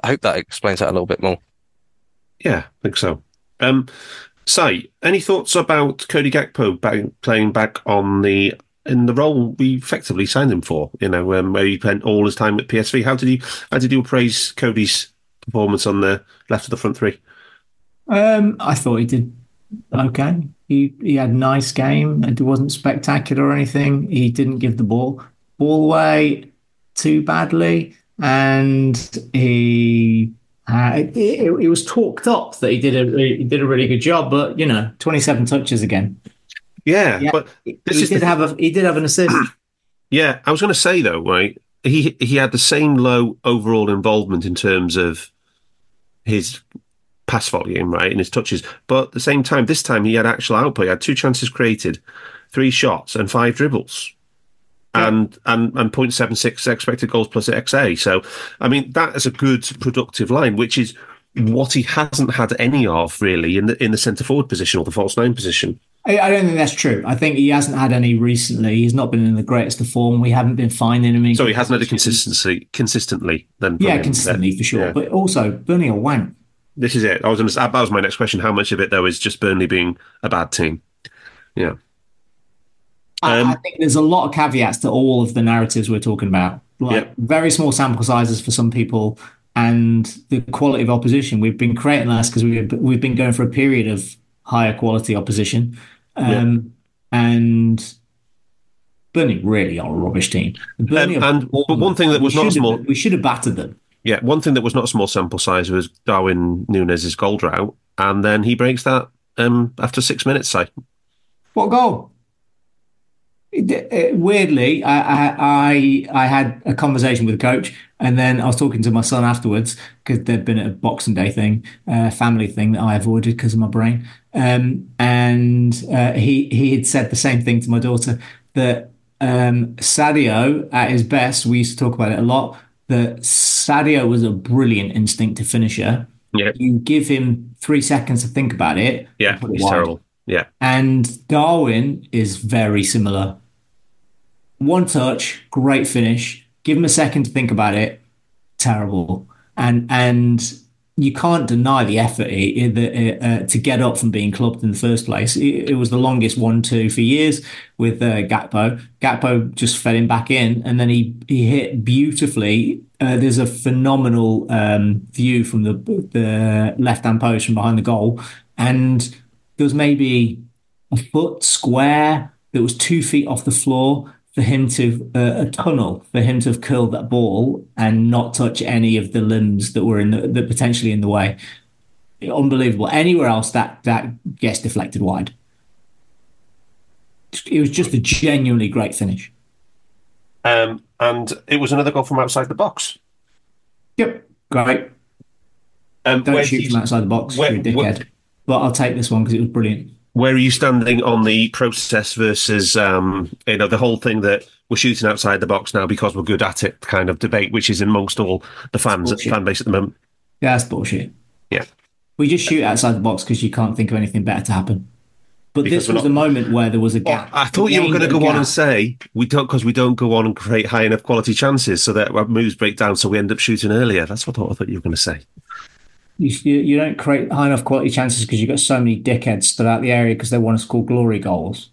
hope that explains that a little bit more. Yeah, I think so. Si, any thoughts about Cody Gakpo playing back in the role we effectively signed him for? You know, where he spent all his time at PSV. How did you appraise Cody's performance on the left of the front three? I thought he did. Okay, he had a nice game. It wasn't spectacular or anything. He didn't give the ball away too badly, and he it was talked up that he did a really good job. But 27 touches again. Yeah, but he did have an assist. Yeah, I was going to say though, right? He had the same low overall involvement in terms of his pass volume, right, in his touches, but at the same time, this time he had actual output. He had 2 chances created, 3 shots, and 5 dribbles, and 0.76 expected goals plus XA. So, I mean, that is a good productive line, which is what he hasn't had any of really in the centre forward position or the false nine position. I don't think that's true. I think he hasn't had any recently. He's not been in the greatest of form. We haven't been finding him. So he hasn't had a consistently then. Yeah, consistently for sure. Yeah. But also, Burnley are wank. This is it. That was my next question. How much of it, though, is just Burnley being a bad team? Yeah. I think there's a lot of caveats to all of the narratives we're talking about. Very small sample sizes for some people, and the quality of opposition. We've been creating less because we've been going for a period of higher quality opposition. And Burnley really are a rubbish team. But one thing that was not small... We should have battered them. Yeah, one thing that was not a small sample size was Darwin Núñez's goal drought, and then he breaks that after 6 minutes. So. What goal? Weirdly, I had a conversation with a coach, and then I was talking to my son afterwards because they'd been at a Boxing Day thing, family thing that I avoided because of my brain, and he had said the same thing to my daughter, that Sadio at his best, we used to talk about it a lot, that Sadio was a brilliant instinctive finisher. Yep. You give him 3 seconds to think about it. Yeah, he's terrible. Yeah. And Darwin is very similar. One touch, great finish. Give him a second to think about it. Terrible. And you can't deny the effort to get up from being clubbed in the first place. It was the longest 1-2 for years with Gakpo. Gakpo just fed him back in, and then he hit beautifully. There's a phenomenal view from the left-hand post from behind the goal, and there was maybe a foot square that was 2 feet off the floor for him to a tunnel for him to have curled that ball and not touch any of the limbs that were that potentially in the way. Unbelievable. Anywhere else that gets deflected wide. It was just a genuinely great finish. And it was another goal from outside the box. Yep, great. Don't shoot from outside the box, you dickhead. But I'll take this one because it was brilliant. Where are you standing on the process versus, the whole thing that we're shooting outside the box now because we're good at it kind of debate, which is amongst all the fans at the fan base at the moment? Yeah, that's bullshit. Yeah. We just shoot outside the box because you can't think of anything better to happen. But because this was the moment where there was a gap. I thought you were going to go on and say, we don't go on and create high enough quality chances so that our moves break down so we end up shooting earlier. That's what I thought you were going to say. You don't create high enough quality chances because you've got so many dickheads stood out the area because they want to score glory goals.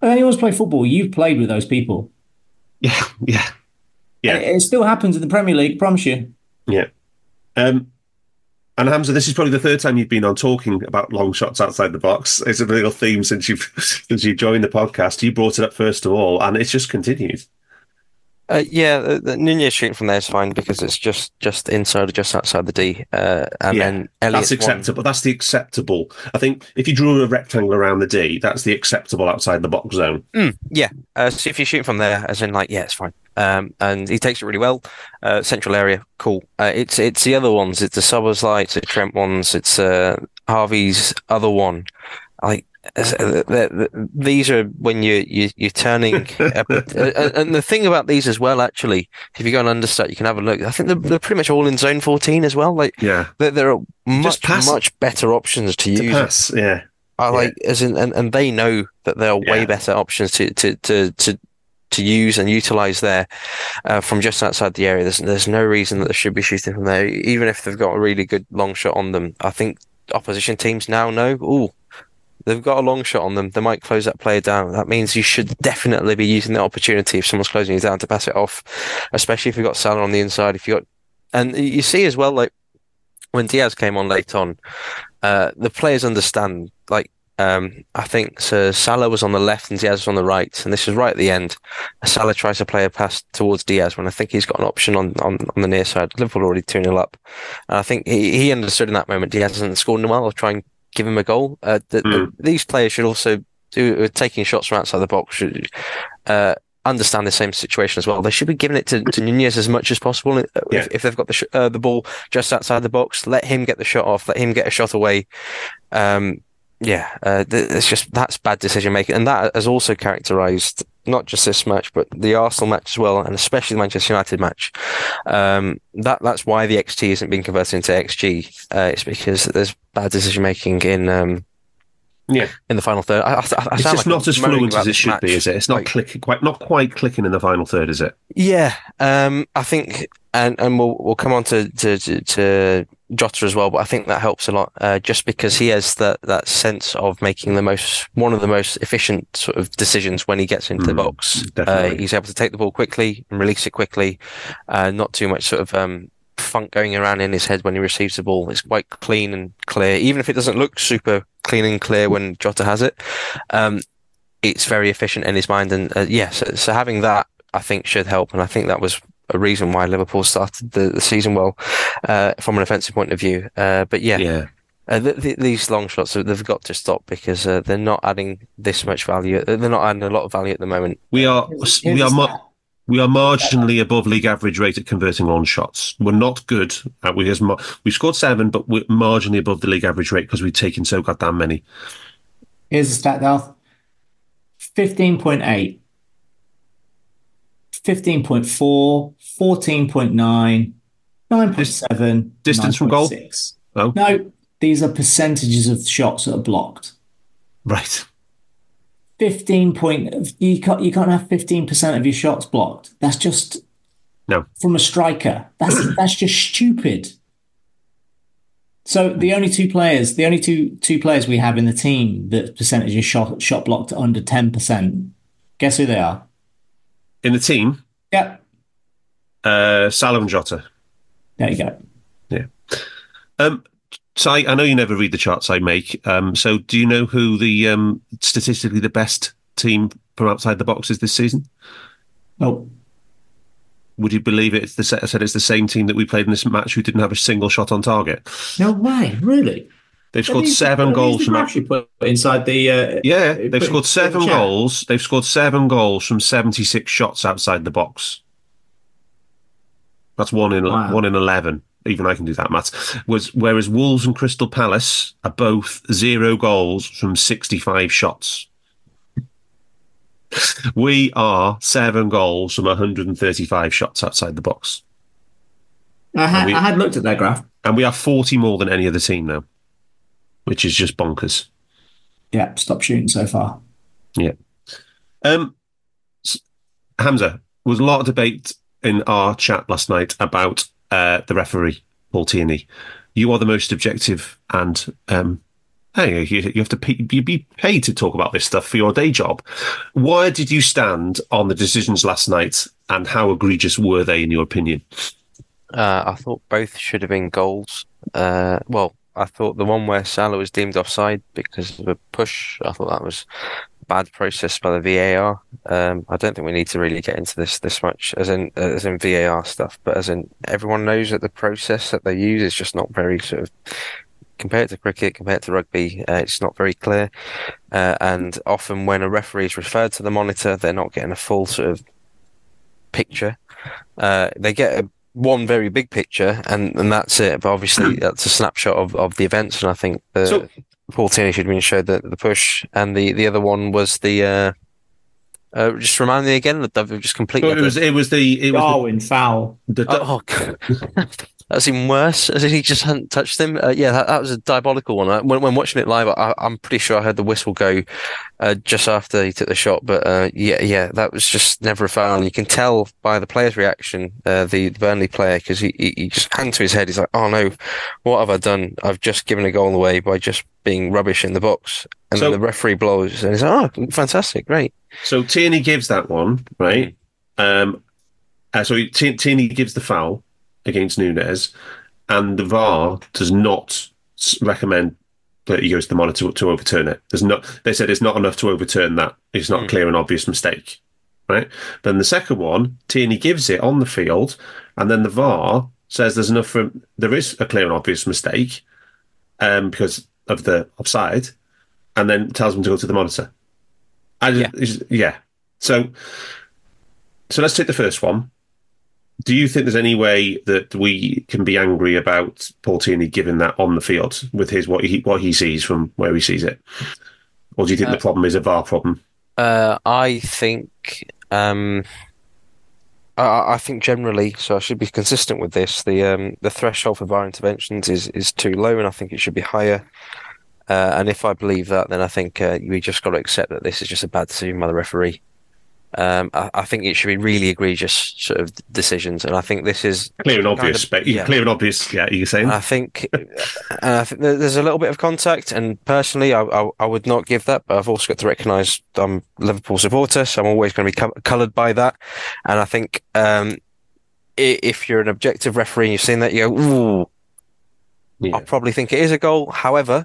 Anyone's played football, you've played with those people. Yeah, yeah. Yeah. It still happens in the Premier League, promise you. Yeah. And Hamza, this is probably the third time you've been on talking about long shots outside the box. It's a real theme since you joined the podcast. You brought it up first of all, and it's just continued. The Nunez shooting from there is fine because it's just inside or just outside the D. Then Elliot's that's acceptable. That's the acceptable. I think if you drew a rectangle around the D, that's the acceptable outside the box zone. So if you shoot from there, as in it's fine. And he takes it really well. Central area, cool. It's the other ones. It's the Subbers lights. It's Trent ones. It's Harvey's other one. These are when you're turning up, and the thing about these as well, actually, if you go and understat, you can have a look. I think they're pretty much all in zone 14 as well. There are much better options to use. Pass. Yeah, as in, and they know that there are way better options to use and utilize there from just outside the area. There's no reason that they should be shooting from there, even if they've got a really good long shot on them. I think opposition teams now know. They've got a long shot on them. They might close that player down. That means you should definitely be using that opportunity if someone's closing you down to pass it off, especially if you've got Salah on the inside. And you see as well, when Diaz came on late on, the players understand. I think Salah was on the left and Diaz was on the right, and this was right at the end. Salah tries to play a pass towards Diaz when I think he's got an option on the near side. Liverpool already 2-0 up. And I think he understood in that moment Diaz hasn't scored in a while. I'll try and give him a goal. These players should also do taking shots from outside the box. Should understand the same situation as well. They should be giving it to Nunez as much as possible. If they've got the ball just outside the box, let him get the shot off. Let him get a shot away. That's bad decision making, and that has also characterised not just this match, but the Arsenal match as well, and especially the Manchester United match. That's why the XT isn't being converted into XG. It's because there's bad decision making in the final third. I it's just not as fluent as it should be, is it? It's not quite clicking in the final third, is it? Yeah, I think, and we'll come on to Jota as well, but I think that helps a lot, just because he has that sense of making one of the most efficient sort of decisions when he gets into the box. He's able to take the ball quickly and release it quickly, not too much sort of funk going around in his head when he receives the ball. It's quite clean and clear, even if it doesn't look super clean and clear when Jota has it. It's very efficient in his mind, and so having that I think should help, and I think that was a reason why Liverpool started the season well from an offensive point of view. These long shots, they've got to stop because they're not adding this much value. They're not adding a lot of value at the moment. We are marginally above league average rate at converting long shots. We're not good. We scored 7, but we're marginally above the league average rate because we've taken so goddamn many. Here's the stat, Dal. 15.8. 15.4, 14.9, 9.7, distance from goal. Oh. No, these are percentages of shots that are blocked. Right. 15. You can't have 15% of your shots blocked. That's just no from a striker. That's just stupid. So the only two players we have in the team that percentage of shot blocked under 10%. Guess who they are? In the team? Yep. Salah and Jota. There you go. Yeah. I know you never read the charts I make. So do you know who the statistically the best team from outside the box is this season? No. Would you believe it? I said it's the same team that we played in this match who didn't have a single shot on target. No way. Really? They've scored 7 goals from inside the. They've scored 7 goals. They've scored 7 goals from 76 shots outside the box. That's one in 11. Even I can do that, Matt. Whereas Wolves and Crystal Palace are both 0 goals from 65 shots. We are 7 goals from 135 shots outside the box. I had looked at that graph, and we have 40 more than any other team now, which is just bonkers. Yeah, stop shooting so far. Yeah. Hamza, there was a lot of debate in our chat last night about the referee, Paul Tierney. You are the most objective, and you have to be paid to talk about this stuff for your day job. Where did you stand on the decisions last night and how egregious were they in your opinion? I thought both should have been goals. I thought the one where Salah was deemed offside because of a push, I thought that was bad process by the VAR. I don't think we need to really get into this much, as in VAR stuff, but as in everyone knows that the process that they use is just not very sort of, compared to cricket, compared to rugby, it's not very clear. And often when a referee is referred to the monitor, they're not getting a full sort of picture. They get one very big picture, and that's it. But obviously, that's a snapshot of the events. And I think Paul Tierney should have been showed the push, and the other one was the. Just remind me again that I've just completely. It was Darwin foul. God. That's even worse, as if he just hadn't touched him. That was a diabolical one. When watching it live, I'm pretty sure I heard the whistle go just after he took the shot. But that was just never a foul. And you can tell by the player's reaction, the Burnley player, because he just hand to his head. He's like, "Oh no, what have I done? I've just given a goal away by just being rubbish in the box." And then the referee blows, and he's like, "Oh, fantastic, great." So Tierney gives that one, right? Tierney gives the foul against Nunes, and the VAR does not recommend that he goes to the monitor to overturn it. They said it's not enough to overturn that. It's not a clear and obvious mistake, right? Then the second one, Tierney gives it on the field, and then the VAR says there is a clear and obvious mistake because of the offside, and then tells him to go to the monitor. So let's take the first one. Do you think there's any way that we can be angry about Paul Tierney giving that on the field with his what he sees from where he sees it? Or do you think the problem is a VAR problem? I think I think generally, so I should be consistent with this, the threshold for VAR interventions is too low, and I think it should be higher. And if I believe that, then I think we just got to accept that this is just a bad decision by the referee. I think it should be really egregious sort of decisions, and I think this is clear and obvious. Clear and obvious, yeah. You're saying. I think there's a little bit of contact, and personally, I would not give that. But I've also got to recognise I'm a Liverpool supporter, so I'm always going to be coloured by that. And I think if you're an objective referee and you've seen that, you go, "Ooh, yeah. I'll probably think it is a goal." However.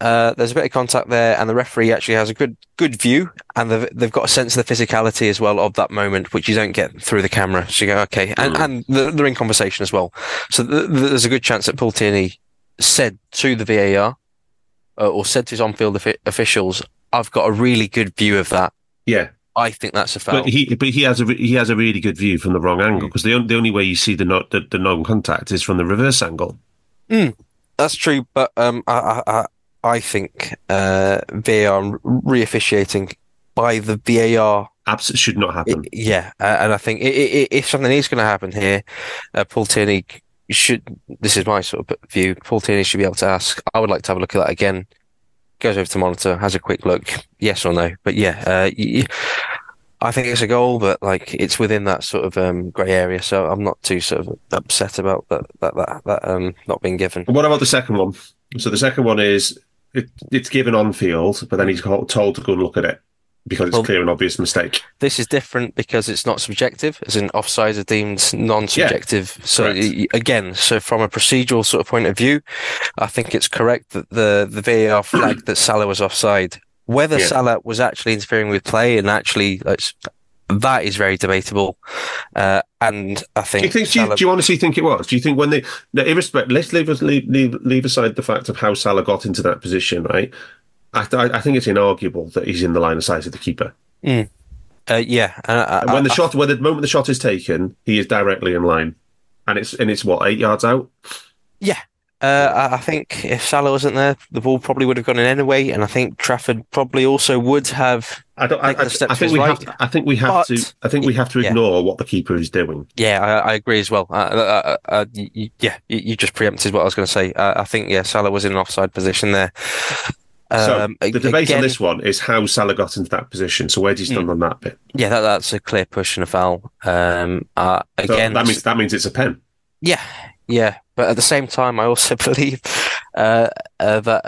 There's a bit of contact there, and the referee actually has a good view, and they've got a sense of the physicality as well of that moment, which you don't get through the camera. So you go, okay, and they're in conversation as well. So there's a good chance that Paul Tierney said to the VAR or said to his on-field officials, "I've got a really good view of that. Yeah, I think that's a foul." But he has a really good view from the wrong angle, because the only way you see the non-contact is from the reverse angle. That's true, but I think VAR re-officiating by the VAR absolutely should not happen. And I think if something is going to happen here, Paul Tierney should. This is my sort of view. Paul Tierney should be able to ask, "I would like to have a look at that again." Goes over to monitor, has a quick look, yes or no. But I think it's a goal, but it's within that sort of grey area. So I'm not too sort of upset about that not being given. What about the second one? So the second one is. It's given on field, but then he's told to go and look at it because it's clear and obvious mistake. This is different because it's not subjective, as in offsides are deemed non-subjective. Yeah, so so from a procedural sort of point of view, I think it's correct that the VAR flagged that Salah was offside. Whether Salah was actually interfering with play and actually that is very debatable. And I think do you honestly think it was? Do you think when they let's leave aside the fact of how Salah got into that position, right? I think it's inarguable that he's in the line of sight of the keeper. And when the moment the shot is taken, he is directly in line, and it's what, 8 yards out. Yeah. I think if Salah wasn't there, the ball probably would have gone in anyway, and I think Trafford probably also would have. I think we have to ignore what the keeper is doing. Yeah, I agree as well. You just preempted what I was going to say. I think Salah was in an offside position there. So the debate on this one is how Salah got into that position. So where do you stand on that bit? Yeah, that's a clear push and a foul. So that means it's a pen. Yeah. But at the same time, I also believe that the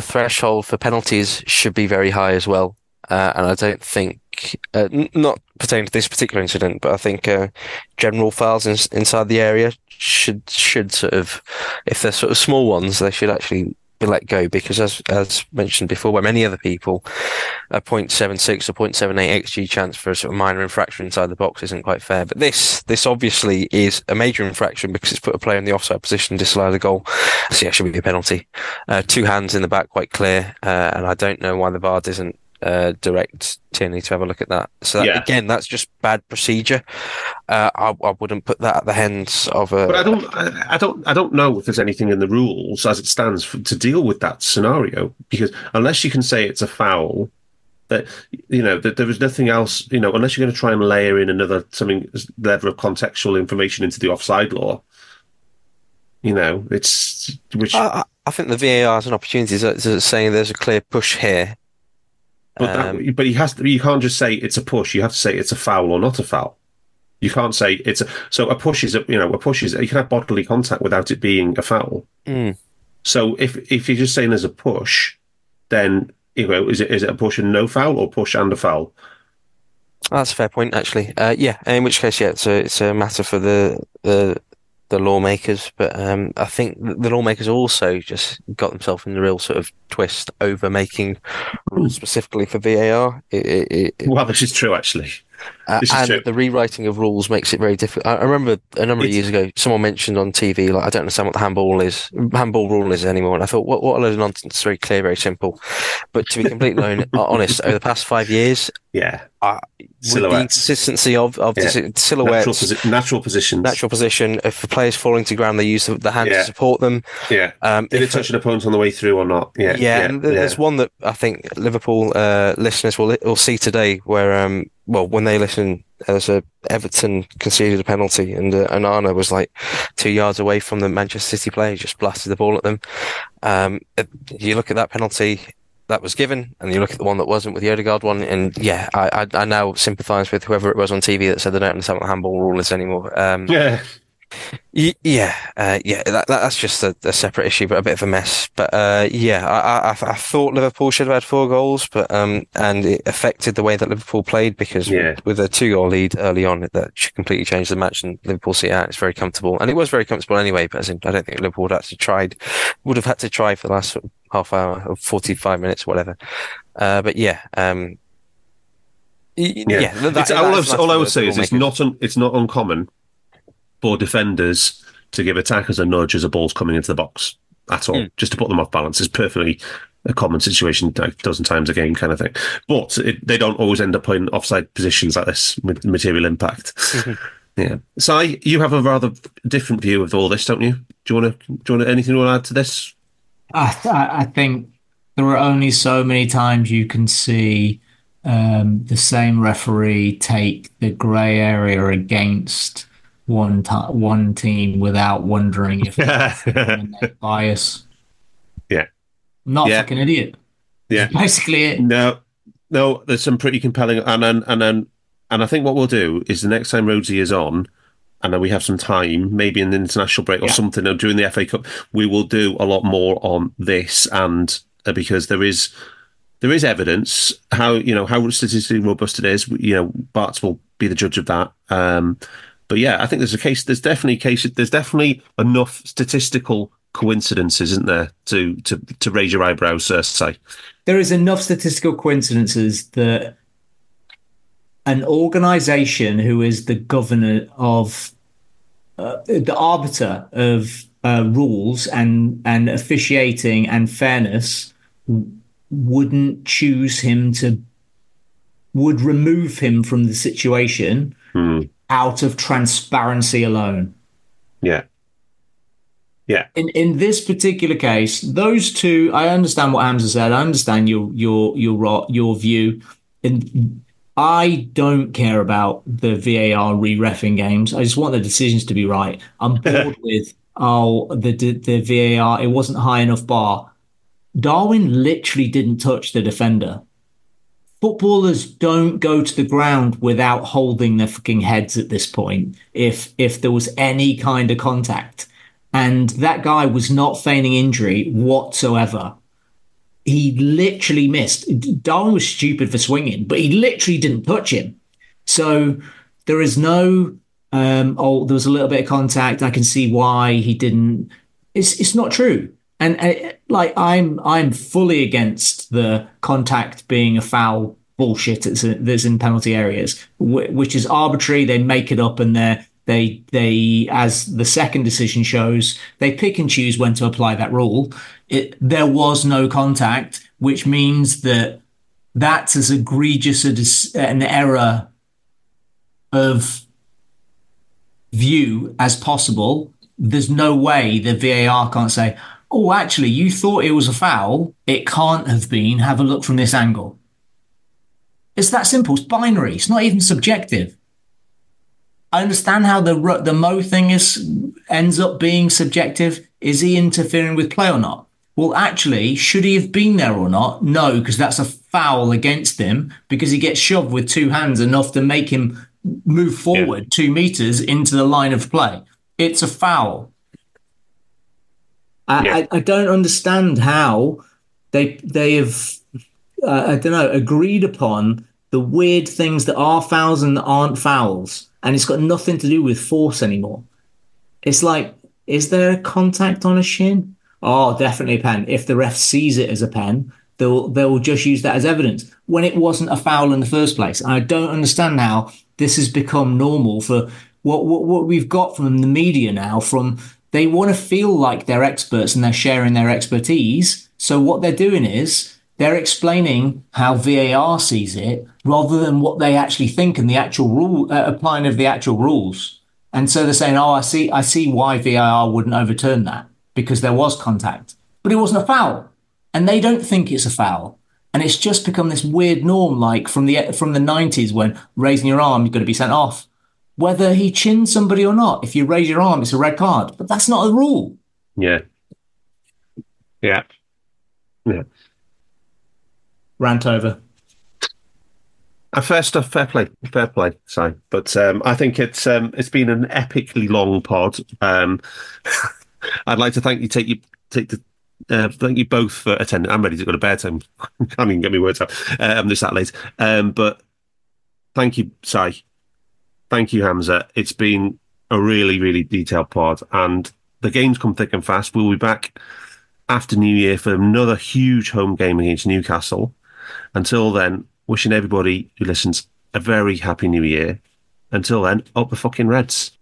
threshold for penalties should be very high as well. And I don't think, not pertain to this particular incident, but I think general fouls inside the area should sort of, if they're sort of small ones, they should actually be let go, because as mentioned before by many other people, a 0.76 or 0.78 xG chance for a sort of minor infraction inside the box isn't quite fair. But this obviously is a major infraction, because it's put a player in the offside position, disallowed a goal. So yeah, it should be a penalty. Two hands in the back, quite clear, and I don't know why the VAR doesn't direct Tierney to have a look at that. So that, again, that's just bad procedure. I wouldn't put that at the hands of a. But I don't know if there's anything in the rules as it stands to deal with that scenario, because unless you can say it's a foul, that that there is nothing else. Unless you're going to try and layer in another level of contextual information into the offside law. I think the VAR has an opportunity to say there's a clear push here. But he has to. You can't just say it's a push. You have to say it's a foul or not a foul. You can't say it's a. So a push is you can have bodily contact without it being a foul. Mm. So if you're just saying there's a push, then is it a push and no foul, or push and a foul? That's a fair point, actually. In which case, it's a matter for the lawmakers, but I think the lawmakers also just got themselves in the real sort of twist over making rules specifically for VAR. This is true, actually. The rewriting of rules makes it very difficult. I remember a number of years ago, someone mentioned on TV, I don't understand what the handball rule is anymore. And I thought, what a load of nonsense. It's very clear, very simple. But to be completely honest, over the past 5 years, the inconsistency of silhouettes, natural position. If a player's falling to ground, they use the hand to support them. Yeah, did it touch an opponent on the way through or not? There's one that I think Liverpool listeners will see today, where when they listen, as Everton conceded a penalty, and Onana was 2 yards away from the Manchester City player, just blasted the ball at them. You look at that penalty that was given, and you look at the one that wasn't with the Odegaard one, and I now sympathise with whoever it was on TV that said they don't understand what the handball rule is anymore. That's just a separate issue, but a bit of a mess. But I thought Liverpool should have had 4 goals, but and it affected the way that Liverpool played, because with a 2-goal lead early on, that should completely change the match, and Liverpool see it out. It's very comfortable, and it was very comfortable anyway. But as in, I don't think Liverpool would have had to try for the last sort of half hour or 45 minutes, or whatever. All I would say is it's not uncommon for defenders to give attackers a nudge as a ball's coming into the box at all, just to put them off balance. Is perfectly a common situation, like a dozen times a game kind of thing. But they don't always end up playing offside positions like this with material impact. Yeah. Si, you have a rather different view of all this, don't you? Do you want anything you want to add to this? I think there are only so many times you can see the same referee take the grey area against one team without wondering if they're biased. Yeah. I'm not a fucking idiot. Yeah. That's basically it. No, there's some pretty compelling and I think what we'll do is the next time Rhodesy is on, and then we have some time, maybe in the international break or something, or during the FA Cup, we will do a lot more on this, and because there is evidence how statistically robust it is. Bart's will be the judge of that. But I think there's a case. There's definitely enough statistical coincidences, isn't there, to raise your eyebrows? There is enough statistical coincidences that an organisation who is the governor of the arbiter of rules and officiating and fairness wouldn't choose him to. Would remove him from the situation. Out of transparency alone. Yeah. Yeah. In this particular case, those two, I understand what Hamza said. I understand your view. And I don't care about the VAR re-reffing games. I just want the decisions to be right. I'm bored with the VAR. It wasn't high enough bar. Darwin literally didn't touch the defender. Footballers don't go to the ground without holding their fucking heads at this point, if there was any kind of contact. And that guy was not feigning injury whatsoever. He literally missed. Darwin was stupid for swinging, but he literally didn't touch him. So there is no, there was a little bit of contact. I can see why he didn't. It's not true. And like, I'm fully against the contact being a foul bullshit that's in penalty areas, which is arbitrary. They make it up, and they as the second decision shows, they pick and choose when to apply that rule. There was no contact, which means that that's as egregious an error of view as possible. There's no way the VAR can't say, oh, actually, you thought it was a foul. It can't have been. Have a look from this angle. It's that simple. It's binary. It's not even subjective. I understand how the Mo thing ends up being subjective. Is he interfering with play or not? Well, actually, should he have been there or not? No, because that's a foul against him, because he gets shoved with two hands enough to make him move forward 2 meters into the line of play. It's a foul. I don't understand how they have, agreed upon the weird things that are fouls and that aren't fouls. And it's got nothing to do with force anymore. It's like, is there a contact on a shin? Oh, definitely a pen. If the ref sees it as a pen, they'll just use that as evidence when it wasn't a foul in the first place. And I don't understand how this has become normal for what we've got from the media now, from... They want to feel like they're experts and they're sharing their expertise. So what they're doing is they're explaining how VAR sees it rather than what they actually think and the actual rule, applying of the actual rules. And so they're saying, oh, I see why VAR wouldn't overturn that, because there was contact, but it wasn't a foul. And they don't think it's a foul. And it's just become this weird norm, like from the 90s when raising your arm, you've got to be sent off. Whether he chinned somebody or not, if you raise your arm, it's a red card. But that's not a rule. Yeah. Rant over. First off, fair play, Si. But I think it's been an epically long pod. I'd like to thank you. Thank you both for attending. I'm ready to go to bed. I can't even get my words out. I'm just that late. But thank you, Si. Thank you, Hamza. It's been a really, really detailed pod, and the game's come thick and fast. We'll be back after New Year for another huge home game against Newcastle. Until then, wishing everybody who listens a very happy New Year. Until then, up the fucking Reds.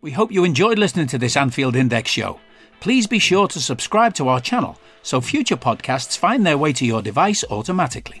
We hope you enjoyed listening to this Anfield Index show. Please be sure to subscribe to our channel so future podcasts find their way to your device automatically.